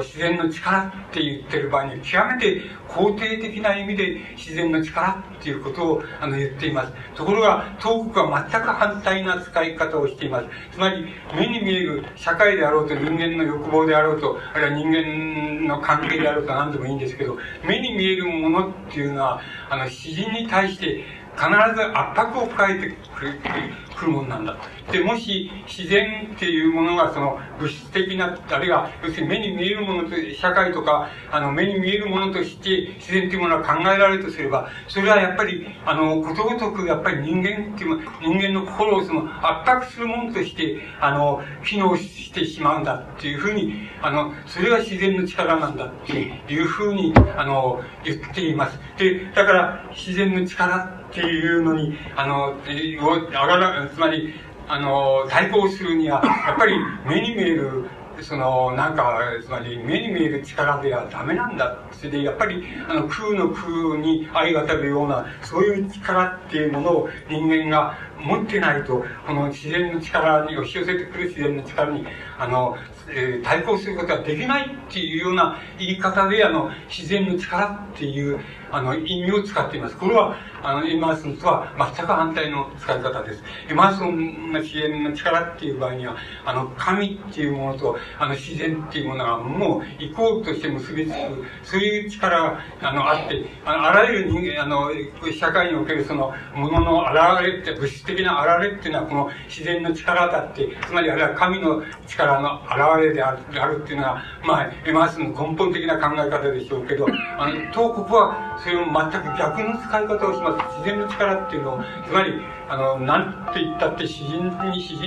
自然の力って言ってる場合に極めて肯定的な意味で自然の力っていうことを言っています。ところが東国は全く反対な使い方をしています。つまり目に見える社会であろうと、人間の欲望であろうと、あるいは人間の関係であろうと、何でもいいんですけど、目に見えるものっていうのは詩人に対して必ず圧迫をかけてくるものなんだ。で、もし自然っていうものがその物質的な、あるいは要するに目に見えるものと、社会とか目に見えるものとして自然っていうものは考えられるとすれば、それはやっぱりことごとくやっぱり人間っていう人間の心をその圧迫するものとして機能してしまうんだっていうふうにそれが自然の力なんだっていうふうに言っています。で、だから自然の力っていうのにつまり対抗するにはやっぱり目に見えるつまり目に見える力ではダメなんだ。それでやっぱり空の空に相わたるようなそういう力っていうものを人間が持ってないと、この自然の力に押し寄せてくる自然の力に対抗することはできないっていうような言い方で、自然の力っていう、意味を使っています。これは、エマーソンとは全く反対の使い方です。エマーソンが自然の力っていう場合には、神っていうものと、自然っていうものがもうイコールとして結びつく、そういう力が、あって、あらゆる社会におけるその、ものの現れって、物質的な現れっていうのは、この自然の力だって、つまりあれは神の力の現れであるっていうのが、エマーソンの根本的な考え方でしょうけど、当国は、それを全く逆の使い方をします。自然の力っていうのを、つまり、なんて言ったって自然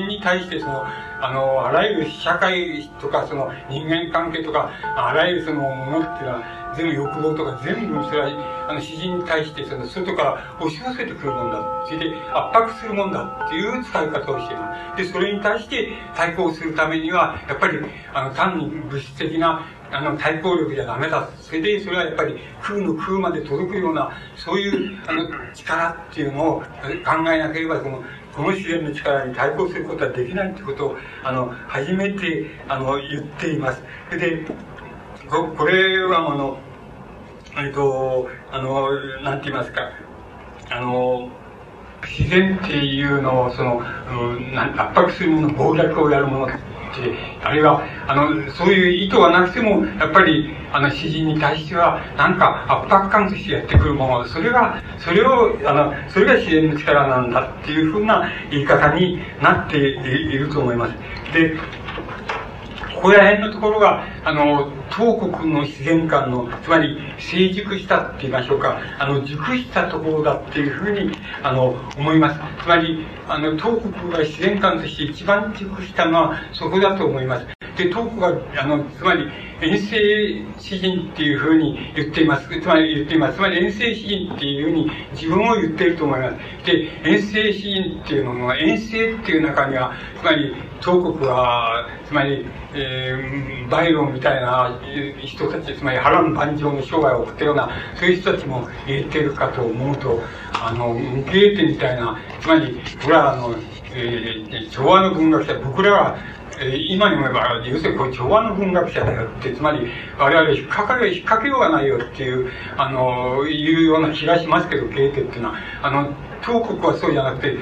に対して、あらゆる社会とか、人間関係とか、あらゆるものっていうのは、全部欲望とか全部それは、詩人に対して、外から押し寄せてくるもんだ。それで圧迫するもんだっていう使い方をしています。で、それに対して対抗するためには、やっぱり、単に物質的な、対抗力じゃダメだ。それで、それはやっぱり、空まで届くような、そういう、力っていうのを考えなければ、この自然の力に対抗することはできないってことを、初めて、言っています。それで、これは、なんて言いますか、自然っていうのを、圧迫するもの、暴虐をやるもの、あるいは、そういう意図はなくても、やっぱり、詩人に対しては、なんか圧迫感としてやってくるもの、それが自然の力なんだっていうふうな言い方になっていると思います。で、ここら辺のところが、当国の自然観の、つまり成熟したって言いましょうか、熟したところだっていうふうに、思います。つまり、当国が自然観として一番熟したのはそこだと思います。で、当国が、つまり、遠征詩人っていうふうに言っています。つまり遠征詩人っていうふうに自分を言っていると思います。で、遠征詩人っていうのは、遠征っていう中には、つまり、当国は、つまり、バイロンみたいな人たち、つまり波乱万丈の生涯を送ったような、そういう人たちも言っているかと思うと、ゲーテみたいな、つまり、これは昭和の文学者、僕らは、今に思えば、要するにこれ昭和の文学者だよって、つまり我々引っ掛けようがないよっていう、いうような気がしますけど、ゲーテっていうのは。当国はそうじゃなくて、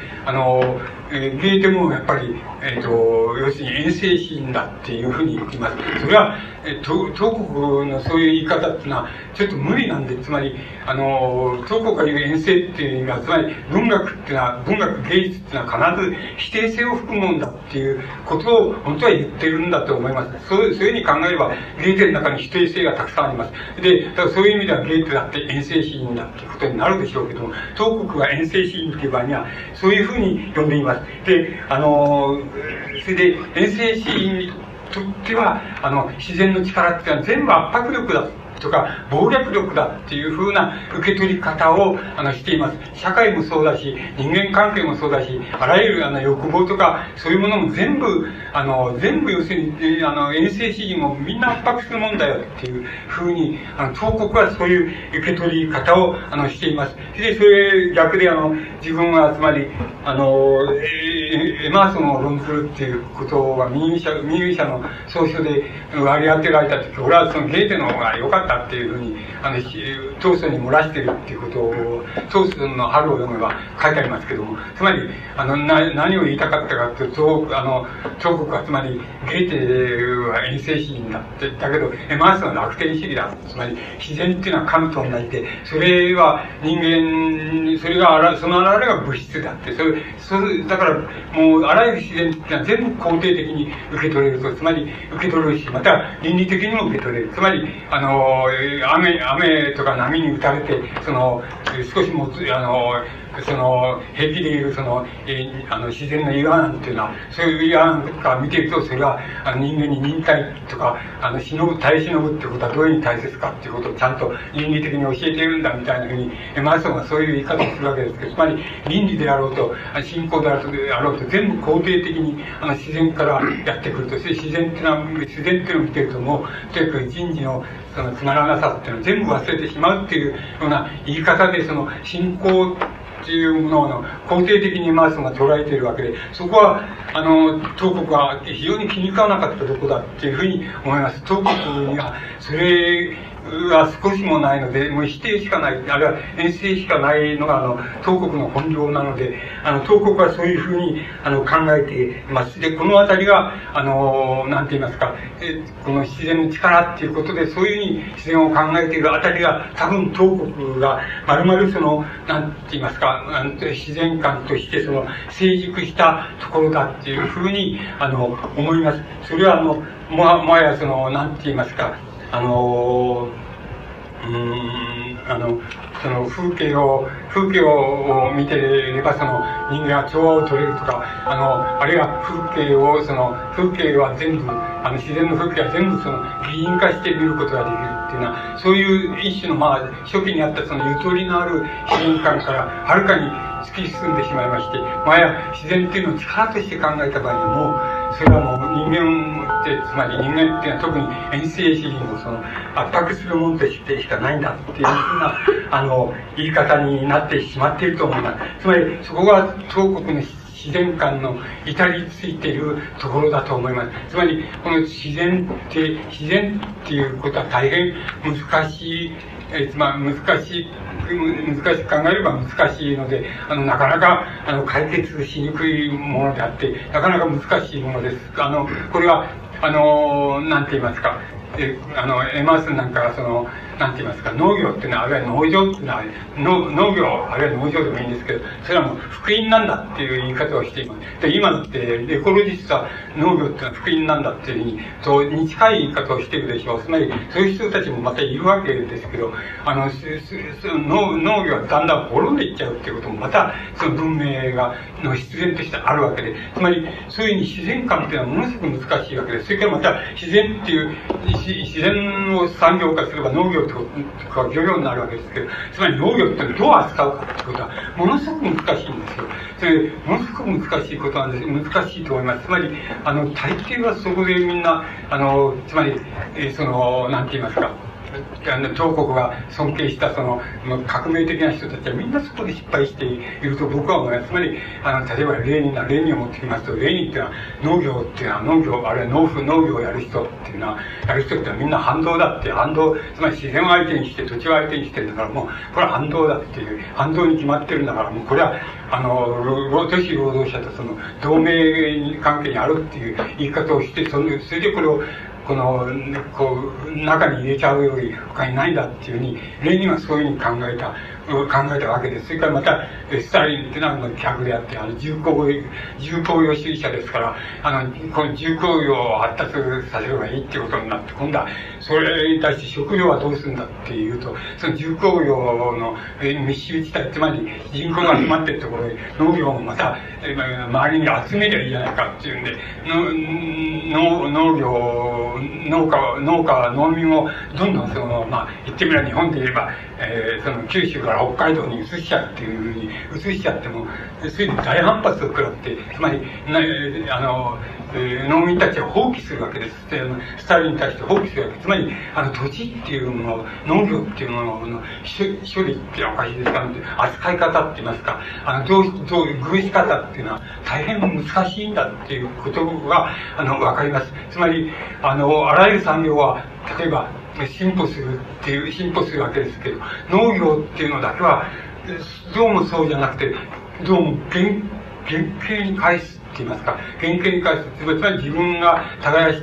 ゲーテもやっぱり、要するに遠征詩人だっていうふうに言っています。それは、当国のそういう言い方っていうのは、ちょっと無理なんで、つまり、当国が言う遠征っていう意味は、つまり文学っていうのは、文学芸術っていうのは必ず否定性を含むもんだっていうことを本当は言ってるんだと思います。そういうふうに考えれば、ゲーテの中に否定性がたくさんあります。で、そういう意味ではゲーテだって遠征詩人だっていうことになるでしょうけども、当国が遠征詩人っていう場合には、そういうふうに呼んでいます。で、それで遠征詩人にとっては自然の力っていうのは全部圧迫力だとか暴力力だっていうふうな受け取り方をしています。社会もそうだし、人間関係もそうだし、あらゆる欲望とかそういうものも全部要するに遠征詩人をみんな圧迫するもんだよっていうふうに当国はそういう受け取り方をしています。で、それ逆で自分はつまりエマーソンを論ずるっていうことが民主者の総書で割り当てられたとき、俺はゲーテの方が良かったっていうふうに、トーストに漏らしてるっていうことを、トーストの春を読めば書いてありますけども、つまり、何を言いたかったかというと、当国はつまり、ゲーテは遠征詩人だって、だけど、エマーソンは楽天主義だ。つまり、自然っていうのは神と同じで、それは人間、その現れが物質だって、だから、もう、あらゆる自然っていうのは全部肯定的に受け取れると、つまり、受け取れるし、また、倫理的にも受け取れる。つまり、雨とか波に打たれて、少しも、平気でいう自然の岩なんていうのは、そういう岩から見ていくと、それは人間に忍耐とか耐え忍ぶってことはどういうふうに大切かっていうことをちゃんと倫理的に教えているんだみたいなふうにエマーソンはそういう言い方をするわけですけど、つまり倫理であろうと信仰であろうと全部肯定的に自然からやってくると、自然っていうのを見てると、もうとにかく人事のつまらなさっていうのを全部忘れてしまうっていうような言い方で、信仰っていうものを肯定的にマースが捉えているわけで、そこは東国は非常に気に食わなかったとこだっていうふうに思います。東国にはそれは少しもないので、もう否定しかない、あるいは遠征しかないのが東国の本領なので、東国はそういうふうに考えています。で、このあたりがなんて言いますか、この自然の力っていうことで、そういうふうに自然を考えているあたりが、多分東国がまるまるなんて言いますか、自然観として成熟したところだっていうふうに思います。それはもはやなんて言いますか、風景を見てれば人間は調和を取れるとか、あるいは風景は全部自然の風景は全部擬人化して見ることができるっていうのは、そういう一種の初期にあったゆとりのある自然観からはるかに突き進んでしまいまして、まや自然っていうのを力として考えた場合にも、それはもう人間って、つまり人間っていうのは特に遠征主義を圧迫するものとしてしかないんだっていうふうな言い方になってしまっていると思います。つまりそこが東国の自然観の至りついているところだと思います。つまりこの自然っていうことは大変難しい、難しく考えれば難しいので、なかなか解決しにくいものであって、なかなか難しいものです。これはなんて言いますか、エマースなんかはなんて言いますか、農業っていうのは、あるいは農場っていうのは、農業あるいは農場でもいいんですけど、それはもう福音なんだっていう言い方をしています。で、今だってエコロジストは農業っていうのは福音なんだっていうふうに近い言い方をしているでしょう。つまりそういう人たちもまたいるわけですけど、農業はだんだん滅んでいっちゃうっていうことも、またその文明の必然としてあるわけで、つまりそういうふうに自然観っていうのはものすごく難しいわけです。それからまた自然っていう自然を産業化すれば農業とか漁業になるわけですけど、つまり農業っていうのをどう扱うかってことはものすごく難しいんですよ。それものすごく難しいことなんです。難しいと思います。つまり大抵はそこでみんなつまりなんて言いますか、東国が尊敬した革命的な人たちはみんなそこで失敗していると僕は思います。つまり例えばレーニンを持ってきますと、レーニンっていうのは農業あるいは農業をやる人っていうのは、やる人ってのはみんな反動だって、反動、つまり自然を相手にして土地を相手にしてるんだから、もうこれは反動だっていう、反動に決まってるんだから、もうこれは都市労働者と同盟関係にあるっていう言い方をして、それでこれをこう中に入れちゃうより他にないんだっていうふうに、レーニンはそういうふうに考えたわけです。それからまたスターリンっていうのは逆であって、重工業主義者ですから、この重工業を発達させればいいっていうことになって、今度はそれに対して食料はどうするんだっていうと、その重工業の密集地帯、つまり人口が集まってるところで農業もまた周りに集めりゃいいじゃないかっていうんで、農家農民をどんどん言ってみれば日本で言えば九州から北海道に移しちゃうっていうふうに移しちゃっても、それで大反発を食らって、つまり農民たちを放棄するわけです。スターリンに対して放棄するわけです。つまり土地っていうもの、農業っていうものの処理っていうのはおかしいですかね、扱い方って言いますか、どうし方っていうのは大変難しいんだっていうことがわかります。つまりあらゆる産業は例えば進歩するわけですけど、農業っていうのだけはどうもそうじゃなくて、どうも原型に返すって言いますか、原型に返す、つまり自分が耕し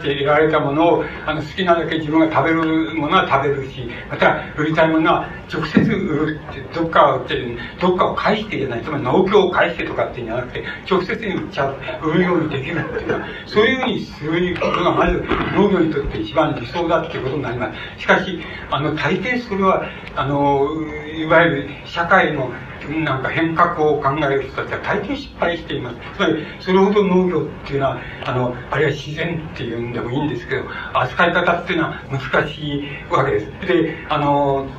て得られたものを好きなだけ自分が食べるものは食べるし、また売りたいものは直接どっかを返してじゃない、つまり農協を返してとかっていうんじゃなくて、直接に売るようにできるっていうのは、そういうふうにすることがまず農業にとって一番理想だっていうことになります。しかし大抵それは、いわゆる社会のなんか変革を考える人たちは大抵失敗していいます。つまりそれほど農業っていうのはあるいは自然っていうんでもいいんですけど、扱い方っていうのは難しいわけです。で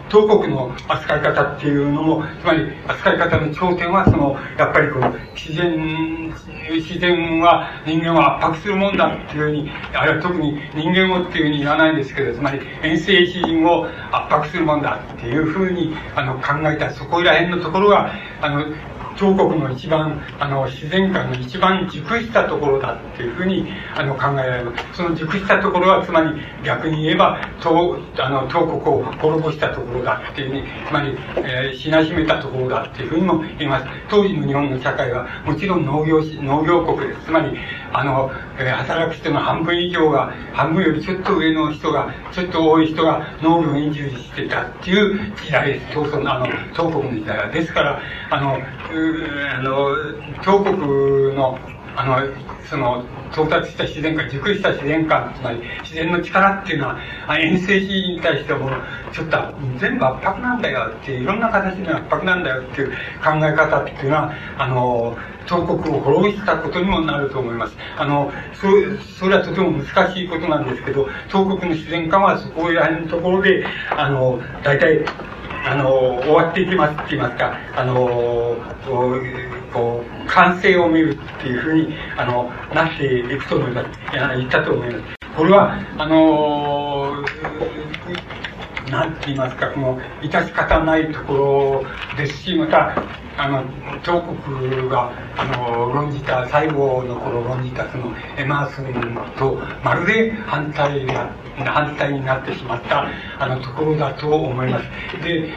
当国の扱い方っていうのも、つまり扱い方の頂点はやっぱりこう自然は人間を圧迫するもんだっていうふうに、あるいは特に人間をっていうふうに言わないんですけど、つまり遠征詩人を圧迫するもんだっていうふうに考えた、そこら辺のところが彫刻の一番自然観の一番熟したところだっていうふうに考えられます。その熟したところはつまり逆に言えば東国を滅ぼしたところだっていうね、つまり、しなしめたところだっていうふうにも言います。当時の日本の社会はもちろん農業国です。つまり働く人の半分以上が、半分よりちょっと上の人が、ちょっと多い人が農業に従事してたっていう時代です。東国の時代は。ですから東国の到達した自然観、熟した自然観、つまり自然の力っていうのは遠征詩に対してもちょっと全部圧迫なんだよっていう、いろんな形で圧迫なんだよっていう考え方っていうのは東国を滅ぼしたことにもなると思います。それはとても難しいことなんですけど、東国の自然観はそこら辺のところで大体終わっていきますって言いますか、こう完成を見るっていうふうになっていくと思います。言ったと思います。これはなんて言いますか、この致し方ないところですし、また東国が論じた、最後の頃論じたそのエマーソンとまるで反対になってしまったところだと思います。で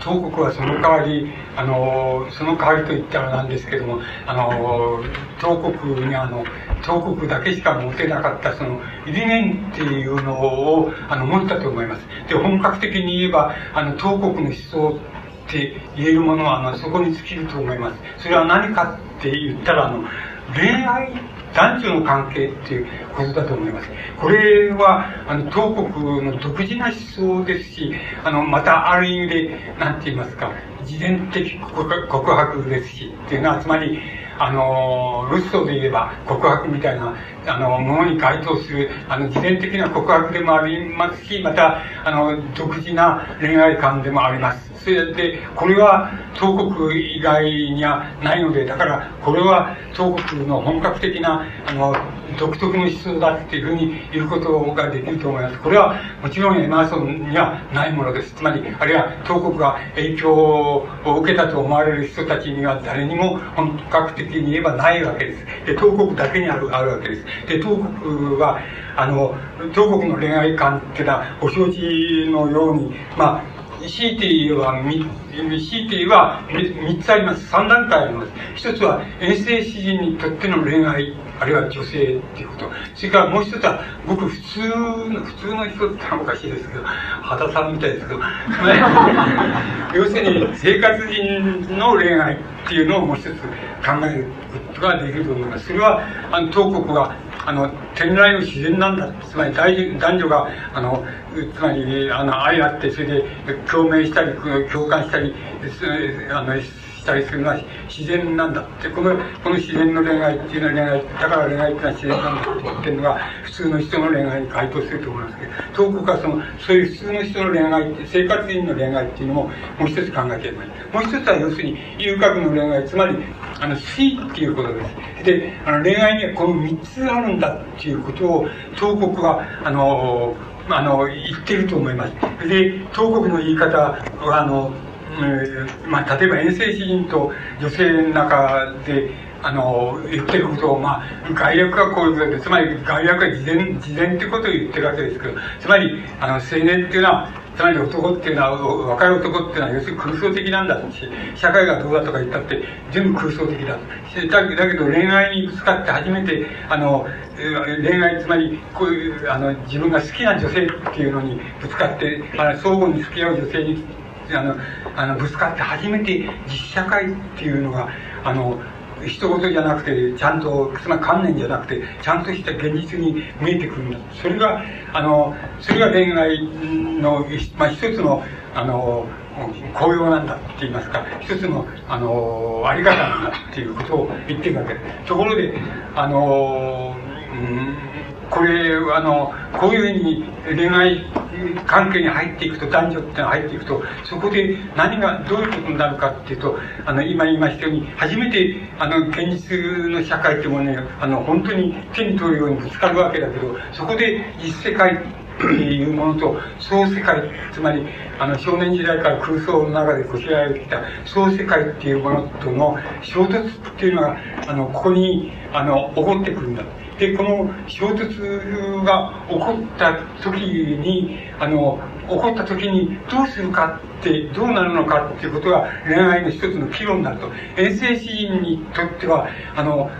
東国はその代わりといったらなんですけども、東国に東国だけしか持てなかったその理念っていうのを持ったと思います。で、本格的に言えば東国の思想って言えるものはそこに尽きると思います。それは何かって言ったら恋愛、男女の関係っていうことだと思います。これは東国の独自な思想ですし、またある意味で何て言いますか、自伝的告白ですしっていうのは、つまりルソーで言えば告白みたいなものに該当する自伝的な告白でもありますし、また独自な恋愛観でもあります。それでこれは東国以外にはないので、だからこれは東国の本格的な独特の思想だっていうふうに言うことができると思います。これはもちろんエマーソンにはないものです。つまり、あるいは東国が影響を受けたと思われる人たちには誰にも本格的に言えばないわけです。で、東国だけにあるわけです。で、東国は東国の恋愛観っていうのはご承知のように、まあ強いて言えば3つあります。3段階あります。1つは遠征詩人にとっての恋愛、あるいは女性っていうこと。それからもう一つはごく普通の人っておかしいですけど、畑さんみたいですけど要するに生活人の恋愛っていうのをもう一つ考えることができると思います。それは東国が天雷の自然なんだ、つまり男女がつまり愛あって、それで共鳴したり共感したりするのは自然なんだって、この自然の恋愛っていうのは、だから恋愛っていうのは自然なんだって言ってるのが普通の人の恋愛に該当すると思いますけど、東国はそういう普通の人の恋愛、生活人の恋愛っていうのももう一つ考えています。もう一つは要するに遊郭の恋愛、つまり水っていうことです。で、恋愛にはこの3つあるんだっていうことを東国は言ってると思います。で、東国の言い方はまあ、例えば遠征詩人と女性の中で言ってることを、まあ、概略はこういうことで、つまり概略は自然ってことを言ってるわけですけど、つまり青年っていうのは、つまり男っていうのは、若い男っていうのは要するに空想的なんだし、社会がどうだとか言ったって全部空想的だし、だけど恋愛にぶつかって初めて恋愛、つまりこういう自分が好きな女性っていうのにぶつかって、相互に付き合う女性にぶつかって初めて実社会っていうのが一言じゃなくて、ちゃんとそんな観念じゃなくて、ちゃんとした現実に見えてくるんだ。それが恋愛の、まあ、一つの効用なんだって言いますか、一つのあり方なんだっていうことを言ってるわけです。ところでこれこういうふうに恋愛関係に入っていくと、男女ってのが入っていくと、そこで何がどういうことになるかっていうと、今言いましたように、初めて現実の社会っていうものに本当に手に取るようにぶつかるわけだけど、そこで実世界っていうものと創世界、つまり少年時代から空想の中でこしらえてきた創世界っていうものとの衝突っていうのがここに起こってくるんだ。で、この衝突が起こった時にどうするかってどうなるのかっていうことが恋愛の一つの岐路になると。遠征シーンにとっては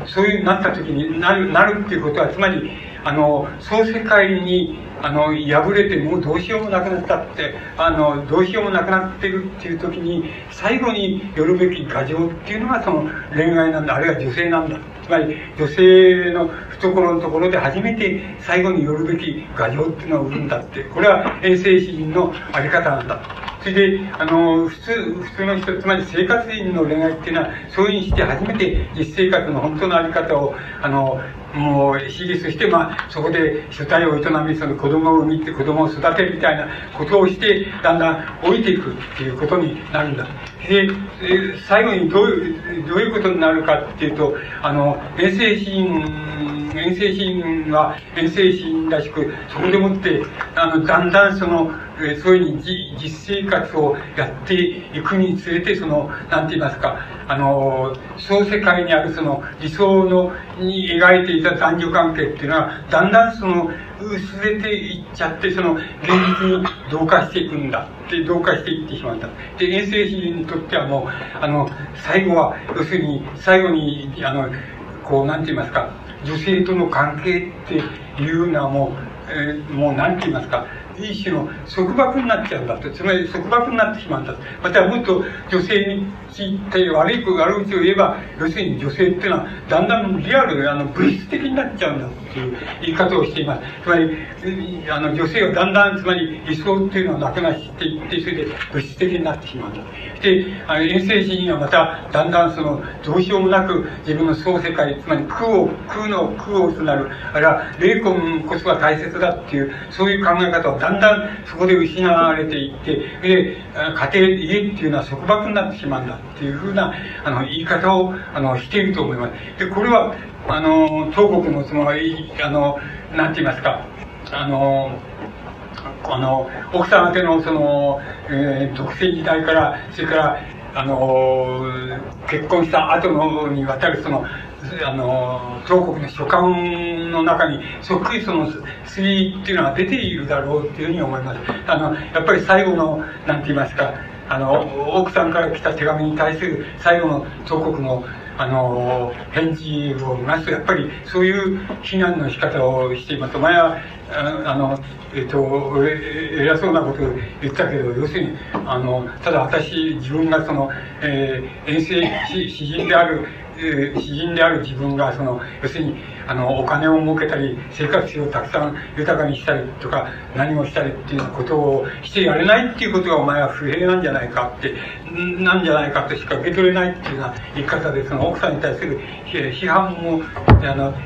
そういうなった時になるっていうことは、つまりそう世界に破れて、もうどうしようもなくなったってどうしようもなくなってるっていう時に、最後に寄るべき牙城っていうのがその恋愛なんだ、あるいは女性なんだ。つまり女性の懐のところで初めて最後に寄るべき牙城っていうのを生んだって、これは遠征詩人のあり方なんだ。それで普通の人、つまり生活人の恋愛っていうのは、そういうふうにして初めて実生活の本当のあり方をもうシリーズして、まあそこで所帯を営み、その子供を産みって子供を育てるみたいなことをして、だんだん老いていくっていうことになるんだ。で、最後にどういうことになるかっていうと、遠征シーンは遠征シーンらしく、そこでもってだんだんそういうふうに実生活をやっていくにつれて、なんて言いますか、そう世界にある理想に描いていた男女関係っていうのは、だんだん薄れていっちゃって、現実に同化していくんだって、同化していってしまうんだ。で、遠征詩にとってはもう最後は要するに、最後になんて言いますか、女性との関係っていうのはもうなんて言いますか、一種の束縛になっちゃうんだと。つまり束縛になってしまうんだと。またもっと女性について悪い口を言えば、要するに女性っていうのはだんだんリアル物質的になっちゃうんだっていう言い方をしています。つまり女性はだんだん、つまり理想っていうのはなくなっていって、それで物質的になってしまうんだ。で、遠征詩人はまただんだんどうしようもなく自分の創世界、つまり空をつなる、あるいは霊魂こそが大切だっていう、そういう考え方をだんだんそこで失われていって、で、家っていうのは束縛になってしまうんだっていうふうな言い方をしていると思います。で、これは東国のなんて言いますか、奥さん宛ての独占時代から、それから結婚した後のにわたる東国の書簡の中にそっくり杉っていうのは出ているだろうっていうふうに思います。やっぱり最後のなんて言いますか、奥さんから来た手紙に対する最後の東国の返事を見ますと、やっぱりそういう非難の仕方をしています。前は偉そうなことを言ったけど、要するにただ私自分が遠征詩人である自分が要するにお金を儲けたり、生活費をたくさん豊かにしたりとか、何をしたりっていうことをしてやれないっていうことが、お前は不平なんじゃないかとしか受け取れないっていうような言い方で、奥さんに対する批判も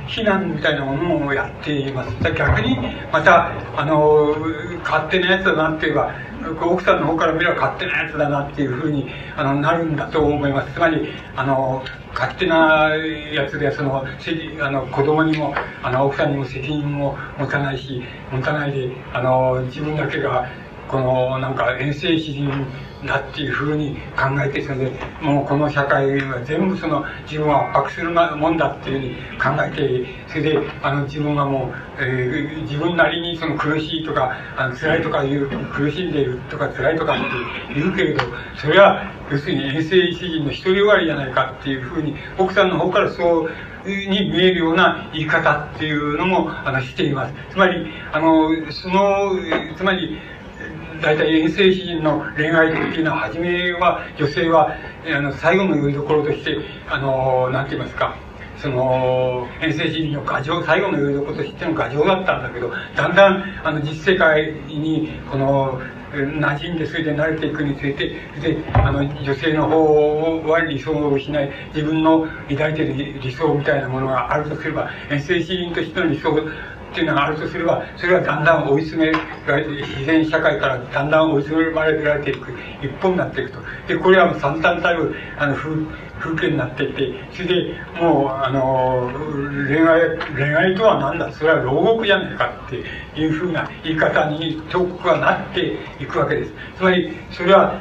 非難みたいなものもやっています。逆にまた勝手なやつだなって言えば、奥さんの方から見れば勝手なやつだなっていうふうになるんだと思います。つまり勝手なやつで子供にも奥さんにも責任も持たないで自分だけがなんか遠征詩人だっていうふうに考えているので、もうこの社会は全部自分を圧迫するもんだっていうふうに考えて、それで自分はもう、自分なりに苦しいとか辛いとかいう苦しんでいるとか辛いとかって言うけれど、それは要するに遠征詩人の独りよがりじゃないかっていうふうに奥さんの方からそうに見えるような言い方っていうのもしています。つまり大体遠征詩人の恋愛的な初めは、女性は最後のよりどころとして、なんて言いますか、その遠征詩人の牙城、最後のよりどころとしての牙城だったんだけど、だんだん実世界にこの馴染んで、それで慣れていくにつれて、で女性の方は理想を失い、自分の抱いている理想みたいなものがあるとすれば、遠征詩人としての理想っていうのがあるとすれば、それはだんだん追い詰められて、自然社会からだんだん追い詰められていく、一本になっていくと。で、これは散々たる風景になっていて、それでもう恋愛とは何だ、それは牢獄じゃないかっていうふうな言い方に彫刻はなっていくわけです。つまりそれは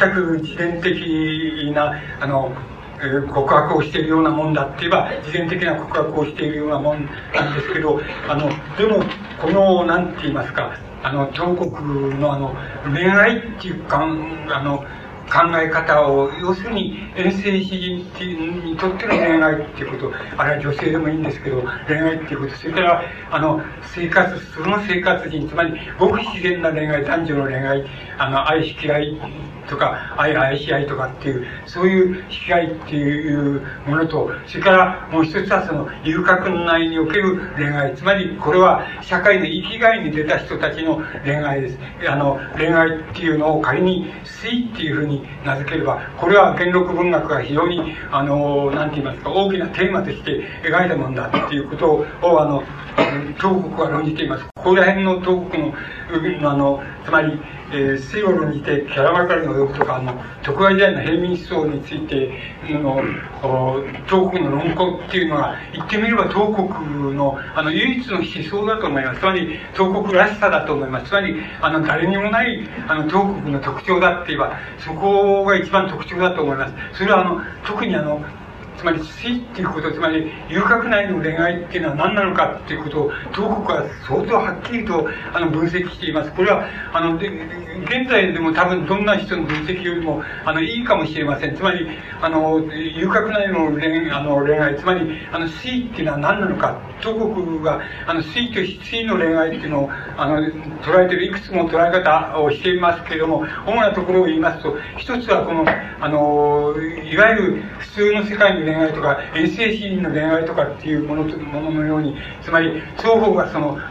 全く自伝的な告白をしているようなもんだって言えば、自伝的な告白をしているようなもんなんですけど、でもこの何て言いますか、彫刻の恋愛っていうか考え方を、要するに遠征詩人にとっての恋愛っていうこと、あれは女性でもいいんですけど、恋愛っていうこと、それからその生活人、つまりごく自然な恋愛、男女の恋愛、愛し嫌いとか愛し合いとかっていう、そういう被害っていうものと、それからもう一つはその遊郭内における恋愛、つまりこれは社会の生きがいに出た人たちの恋愛です。恋愛っていうのを仮に粋っていうふうに名付ければ、これは元禄文学が非常になんて言いますか、大きなテーマとして描いたものだっていうことを東国は論じています。ここら辺の東国のつまり水を論じてキャラばかりの欲とか徳川時代の平民思想について東国の論考っていうのは、言ってみれば東国の唯一の思想だと思います。つまり東国らしさだと思います。つまり誰にもない東国の特徴だって言えば、そこが一番特徴だと思います。それは特につまり粋っていうこと、つまり遊郭内の恋愛っていうのは何なのかっていうことを東国は相当はっきりと分析しています。これは現在でも多分どんな人の分析よりもいいかもしれません。つまり遊郭内の恋愛、つまり粋っていうのは何なのか、東国が粋の恋愛っていうのを捉えている、いくつも捉え方をしていますけれども、主なところを言いますと、一つはこのいわゆる普通の世界の恋愛とか遠征詩人の恋愛とかっていうもののように、つまり双方が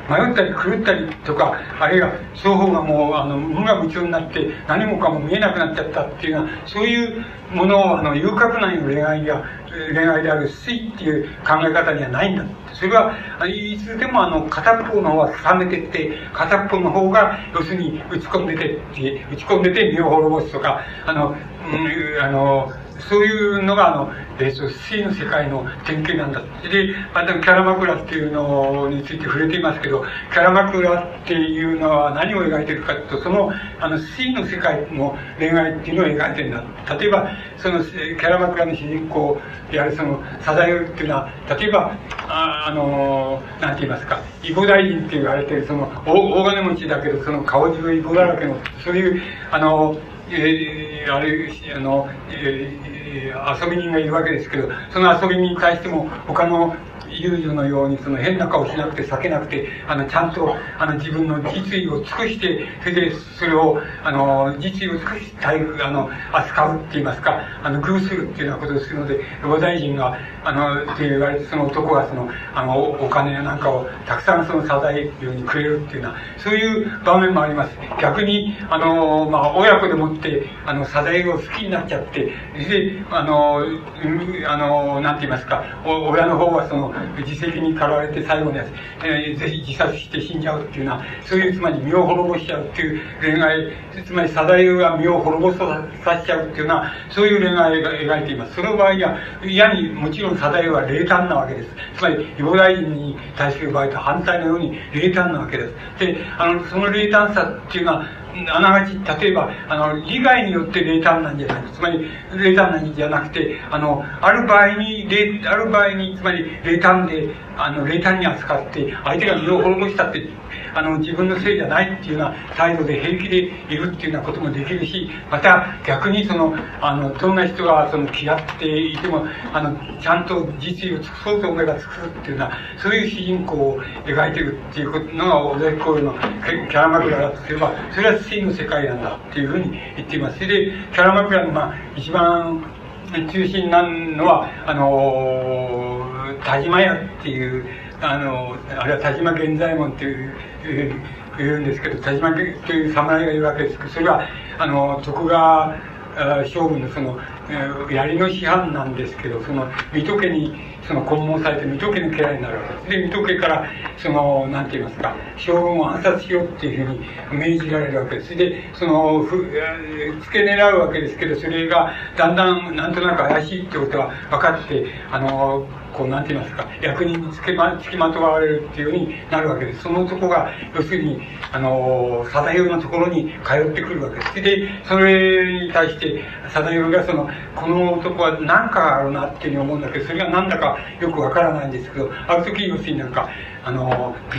迷ったり狂ったりとか、あるいは双方がもう無我夢中になって何もかも見えなくなっちゃったっていうのは、そういうものを遊郭内の恋愛である粋っていう考え方にはないんだ。それはいつでも片っぽの方は冷めてって、片っぽの方が要するに打ち込んでて身を滅ぼすとか、そういうのが粋の世界の典型なんだ。で、キャラ枕っていうのについて触れていますけど、キャラ枕っていうのは何を描いてるかというと、粋の世界の恋愛っていうのを描いてるんだ。例えばキャラ枕の主人公である定頼っていうのは、例えばなんて言いますか、囲碁大臣って言われてる大金持ちだけど顔中囲碁だらけの、そういう遊び人がいるわけですけど、その遊び人に対しても他の遊女のように変な顔しなくて避けなくて、ちゃんと自分の実意を尽くして、それでそれを実意を尽くして扱うって言いますか、偶するっていうようなことをするので、老大臣がって言われて、その男がお金なんかをたくさんサザエにくれるっていうような、そういう場面もあります。逆に親子でもってサザエを好きになっちゃって、でなんて言いますか、親の方は自責にかられて最後のやつ、ぜひ自殺して死んじゃうっていうのは、そういうつまり身を滅ぼしちゃうっていう恋愛、つまり定頼が身を滅ぼさせちゃうっていうのは、そういう恋愛が描いています。その場合は嫌に、もちろん定頼は冷淡なわけです。つまり両大臣に対する場合と反対のように冷淡なわけです。でその冷淡さっていうのはあながち例えば利害によって冷淡なんじゃない、つまり冷淡なんじゃなくて、ある場合につまり冷淡で冷淡に扱って相手が身を滅ぼしたって自分のせいじゃないっていうような態度で平気でいるっていうようなこともできるし、また逆にどんな人が嫌っていてもちゃんと実意を尽くそうと思えば尽くすっていうような、そういう主人公を描いてるっていうのが尾崎紅葉のキャラマクラだとすれば、それは真の世界なんだっていうふうに言っています。それでキャラマクラの一番中心なのは田島屋っていう、あれは田島源左衛門という言うんですけど、田島という侍がいるわけですけど、それは徳川将軍の槍の師範なんですけど、水戸家に混問されて水戸家の家来になるわけです。で、水戸家からなんて言いますか、将軍を暗殺しようっていうふうに命じられるわけです。で、付け狙うわけですけど、それがだんだんなんとなく怪しいってことが分かって、なんて言いますか、役人につきまとわれるっていうようになるわけです。その男が要するに定頼のところに通ってくるわけです。で、それに対して定頼がこの男は何かあるなっていうふうに思うんだけど、それが何だかよくわからないんですけど、ある時要するにピ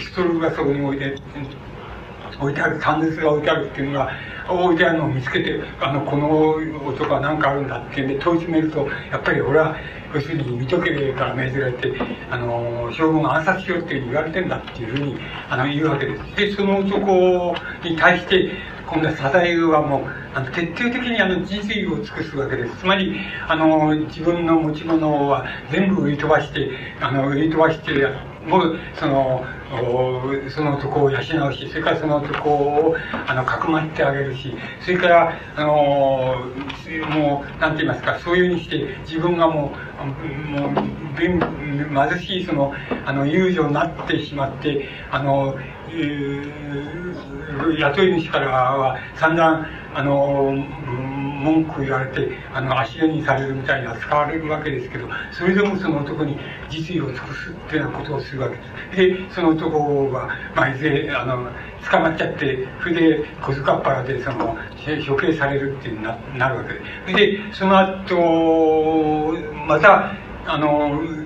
ストルがそこに置いてある、散熱が置いてあるっていうのが置いてあるのを見つけて、この男は何かあるんだっていうんで問い詰めると、やっぱり俺は要するに水戸家から命じられて将軍を暗殺しようっていうふうに言われてんだっていうふうに言うわけです。で、その男に対して今度はサザエはもう徹底的に実意を尽くすわけです。つまり自分の持ち物は全部売り飛ばしてもうその男を養うし、それからその男をかくまってあげるし、それからもうなんて言いますか、そういうふうにして自分がもう貧しい遊女になってしまって、雇い主からは散々文句言われて足湯にされるみたいに扱われるわけですけど、それでもその男に実意を尽くすっていうようなことをするわけです。で、その男がいずれ捕まっちゃって、それで小遣っ腹で処刑されるっていうなるわけです。で、その後また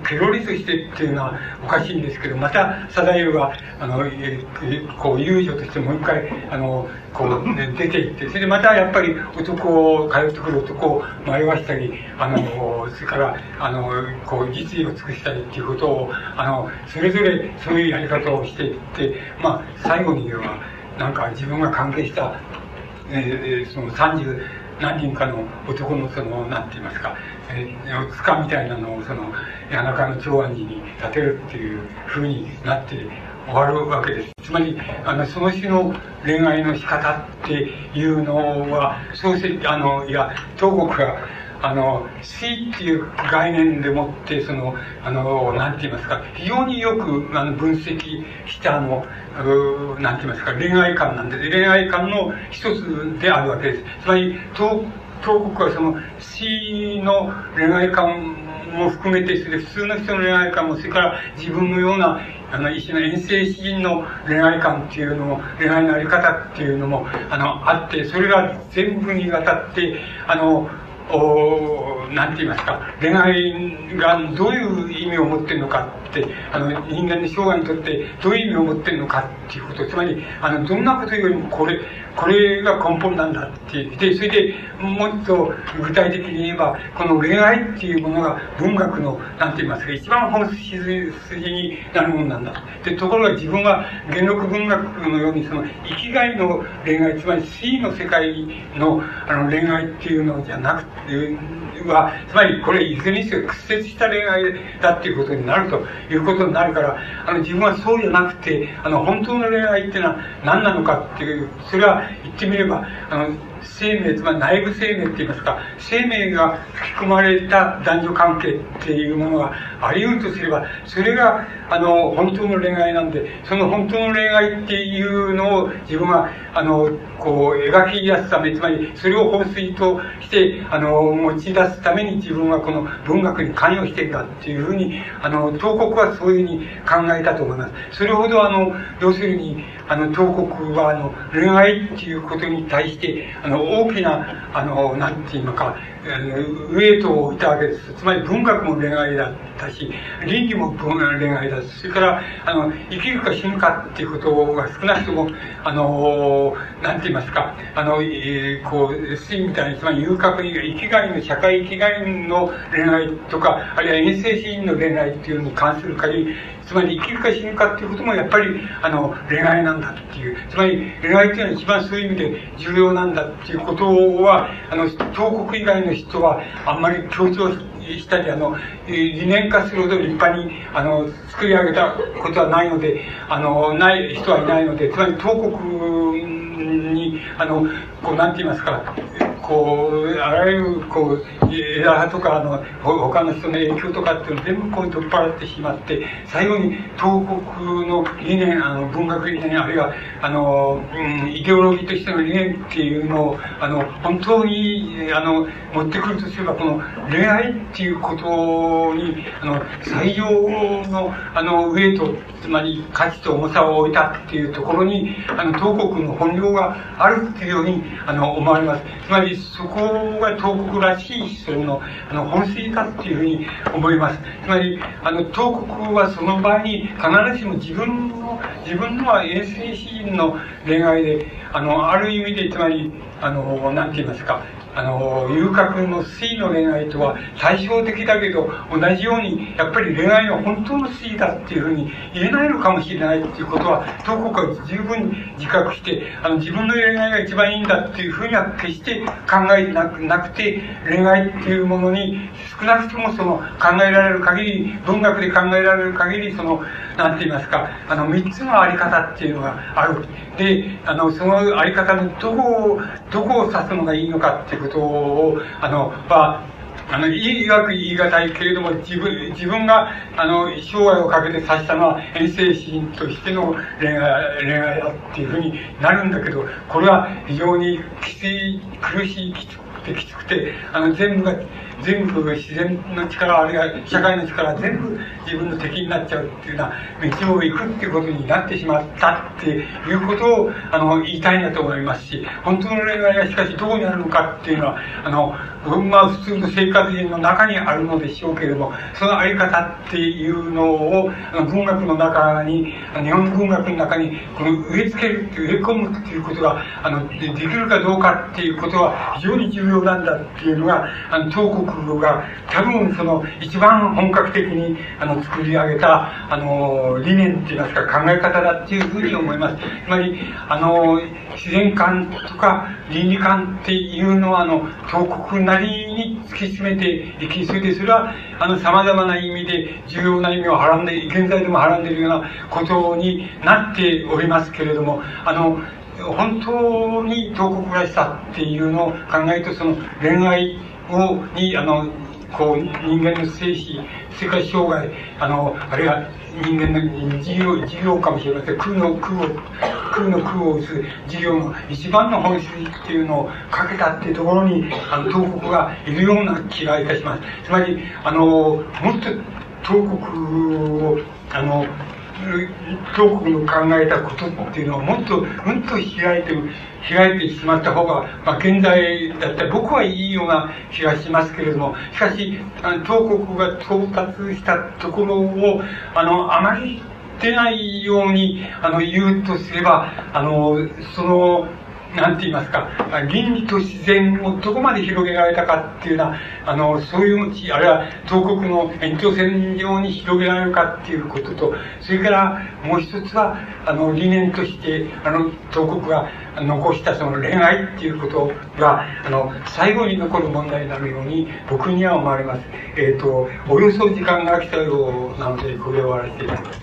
ケロリスしてっていうのはおかしいんですけど、また定頼は遊女としてもう一回出て行って、それでまたやっぱり通ってくる男を迷わしたり、それから実意を尽くしたりっていうことをそれぞれそういうやり方をしていって、最後にはなんか自分が関係した30何人かの男のなんて言いますか、塚みたいなのを谷中の長安寺に建てるっていう風になって終わるわけです。つまりその種の恋愛の仕方っていうのは、そうせいや東国が死っていう概念でもってなんて言いますか、非常によく分析したなんて言いますか、恋愛観なんで、恋愛観の一つであるわけです。つまり東国は死の恋愛観も含めて、それで普通の人の恋愛観も、それから自分のような一種の遠征詩人の恋愛観っていうのも、恋愛のあり方っていうのもあって、それが全部にわたってなんて言いますか、恋愛がどういう意味を持っているのかって人間の生涯にとってどういう意味を持っているのかっていうこと、つまりどんなことよりもこれが根本なんだって言って、それでもっと具体的に言えば、この恋愛っていうものが文学のなんて言いますか、一番本筋になるものなんだで、ところが自分は元禄文学のように生きがいの恋愛、つまり死の世界の恋愛っていうのじゃなくて、つまりこれいずれにせよ屈折した恋愛だっていうことになるということになるから、自分はそうじゃなくて本当の恋愛っていうのは何なのかっていう、それは言ってみれば生命、つまり内部生命って言いますか、生命が吹き込まれた男女関係っていうものがあり得るとすれば、それが本当の恋愛なんで、その本当の恋愛っていうのを自分は描き出すため、つまりそれを本筋として持ち出すために自分はこの文学に関与しているんだっていうふうに東国はそういうふうに考えたと思います。それほど要するに東国は恋愛っていうことに対して大きななんていうのかウエイトを置いたわけです。つまり文学も恋愛だ、ったし、倫理も不幸な恋愛だし、それから生きるか死ぬかっていうことが少なくともなんて言いますか、こう死みたいに、つまり遊郭に生きがいの、社会生きがいの恋愛とか、あるいは遠征シーンの恋愛っていうのに関する限り、つまり生きるか死ぬかっていうこともやっぱり恋愛なんだっていう、つまり恋愛っていうのは一番そういう意味で重要なんだっていうことは、東国以外の人はあんまり強調したり理念化するほど立派に作り上げたことはないので、ない人はいないので、つまり東国にこうなんて言いますか、こうあらゆるこう枝葉とか他の人の影響とかっていうのを全部こう取っ払ってしまって、最後に東国の理念、文学理念、あるいはイデオロギーとしての理念っていうのを本当に持ってくるとすれば、この恋愛っていうことに最上のウェイト、つまり価値と重さを置いたっていうところに東国の本領があるっていうように思われます。つまりそこが東国らしい思想の本質だっていうふうに思います。つまり東国はその場合に必ずしも自分のは衛生シーンの恋愛である意味で、つまりなんて言いますか、遊郭の粋の恋愛とは対照的だけど、同じようにやっぱり恋愛は本当の粋だっていうふうに言えないのかもしれないっていうことは、東国は十分に自覚して、自分の恋愛が一番いいんだっていうふうには決して考えてなくて、恋愛っていうものに少なくともその考えられる限り、文学で考えられる限り、そのなんて言いますか、3つのあり方っていうのがある。で、そのあり方のどこを指すのがいいのかっていうことをいわく言い難いけれども、自分が生涯をかけて指したのは遠征心としての恋愛だっていうふうになるんだけど、これは非常にきつくて、全部自然の力、あるいは社会の力、全部自分の敵になっちゃうっていうような道を行くっていうことになってしまったっていうことを言いたいんだと思いますし、本当の恋愛がしかしどうなるのかっていうのは普通の生活人の中にあるのでしょうけれども、そのあり方っていうのを文学の中に、日本文学の中にこの植え付けるって植え込むっていうことができるかどうかっていうことは非常に重要なんだっていうのが東国が多分その一番本格的に作り上げた理念といいますか、考え方だっていうふうに思います。つまり自然観とか倫理観っていうのは東国なりに突き詰めていき、それでそれはさまざまな意味で重要な意味をはらんで、現在でもはらんでいるようなことになっておりますけれども、本当に東国らしさっていうのを考えると、その恋愛にこう人間の生死、それから生涯、あるいは人間の事業かもしれません、空の空を打つ事業の一番の本質っていうのをかけたっていうところに東国がいるような気がいたします。つまりもっと東国の考えたことっていうのをもっとうんと開いてしまった方が、現在だったら僕はいいような気がしますけれども、しかし東国が到達したところをあまり出ないように言うとすれば、そのなんて言いますか、倫理と自然をどこまで広げられたかっていうようなそういう、あるいは東国の延長線上に広げられるかっていうことと、それからもう一つは理念として東国が残したその恋愛っていうことが最後に残る問題になるように僕には思われます。およそ時間が来たようなので、これを終わらせていただきます。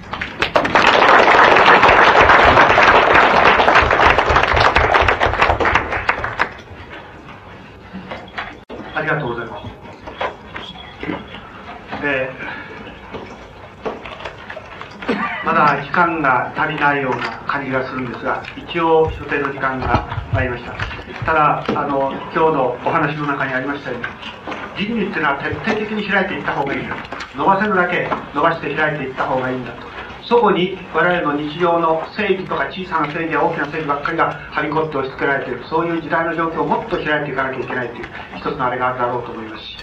ありがとうございます。まだ時間が足りないような感じがするんですが、一応所定の時間が参りました。ただ今日のお話の中にありましたように、倫理っていうのは徹底的に開いていった方がいいんだ、伸ばせるだけ伸ばして開いていった方がいいんだと、そこに我々の日常の正義とか小さな正義や大きな正義ばっかりがはびこって押し付けられている、そういう時代の状況をもっと開いていかなきゃいけないという一つのあれがあるだろうと思いますし、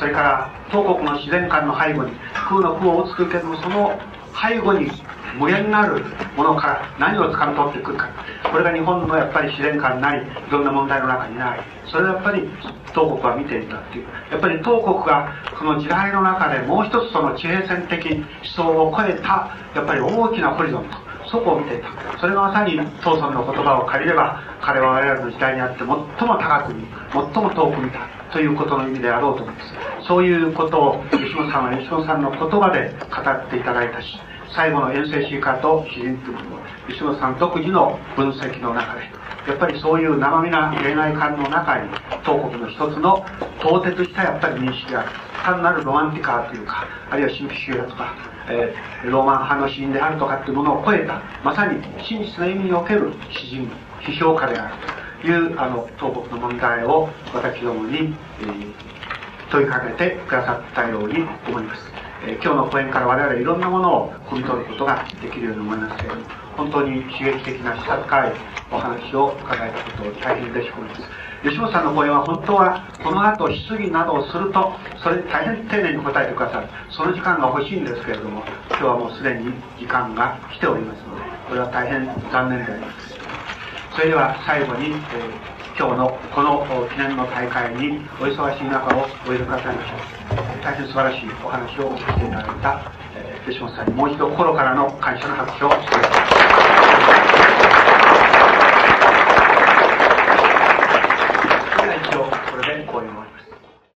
それから東国の自然観の背後に空の空を打つけれども、その背後に無限になるものから何を掴み取ってくるか、これが日本のやっぱり自然観なり、いろんな問題の中にない、それをやっぱり東国は見ていたっていう、やっぱり東国がその時代の中でもう一つその地平線的思想を超えたやっぱり大きなホリゾンと。そこを見ていた。それがまさに父さんの言葉を借りれば、彼は我々の時代にあって最も高く見、最も遠く見たということの意味であろうと思います。そういうことを吉野さんは吉野さんの言葉で語っていただいたし、最後の遠征シーカーと詩人というのも吉野さん独自の分析の中で、やっぱりそういう生身な恋愛観の中に東国の一つの唐突したやっぱり認識がある。単なるロマンティカーというか、あるいは神秘主義だとか、ロマン派の詩人であるとかっていうものを超えた、まさに真実の意味における詩人、批評家であるという東国の問題を私どもに、問いかけてくださったように思います。今日の講演から我々いろんなものを汲み取ることができるように思いますけれども、本当に刺激的な視察会お話を伺えたことを大変嬉しく思います。吉本さんの講演は本当はこの後質疑などをするとそれに大変丁寧に答えてくださる、その時間が欲しいんですけれども、今日はもうすでに時間が来ておりますので、これは大変残念であります。それでは最後に、今日のこの記念の大会にお忙しい中をお入れくださいました。大変素晴らしいお話をしていただいた吉本さんにもう一度心からの感謝の拍手を。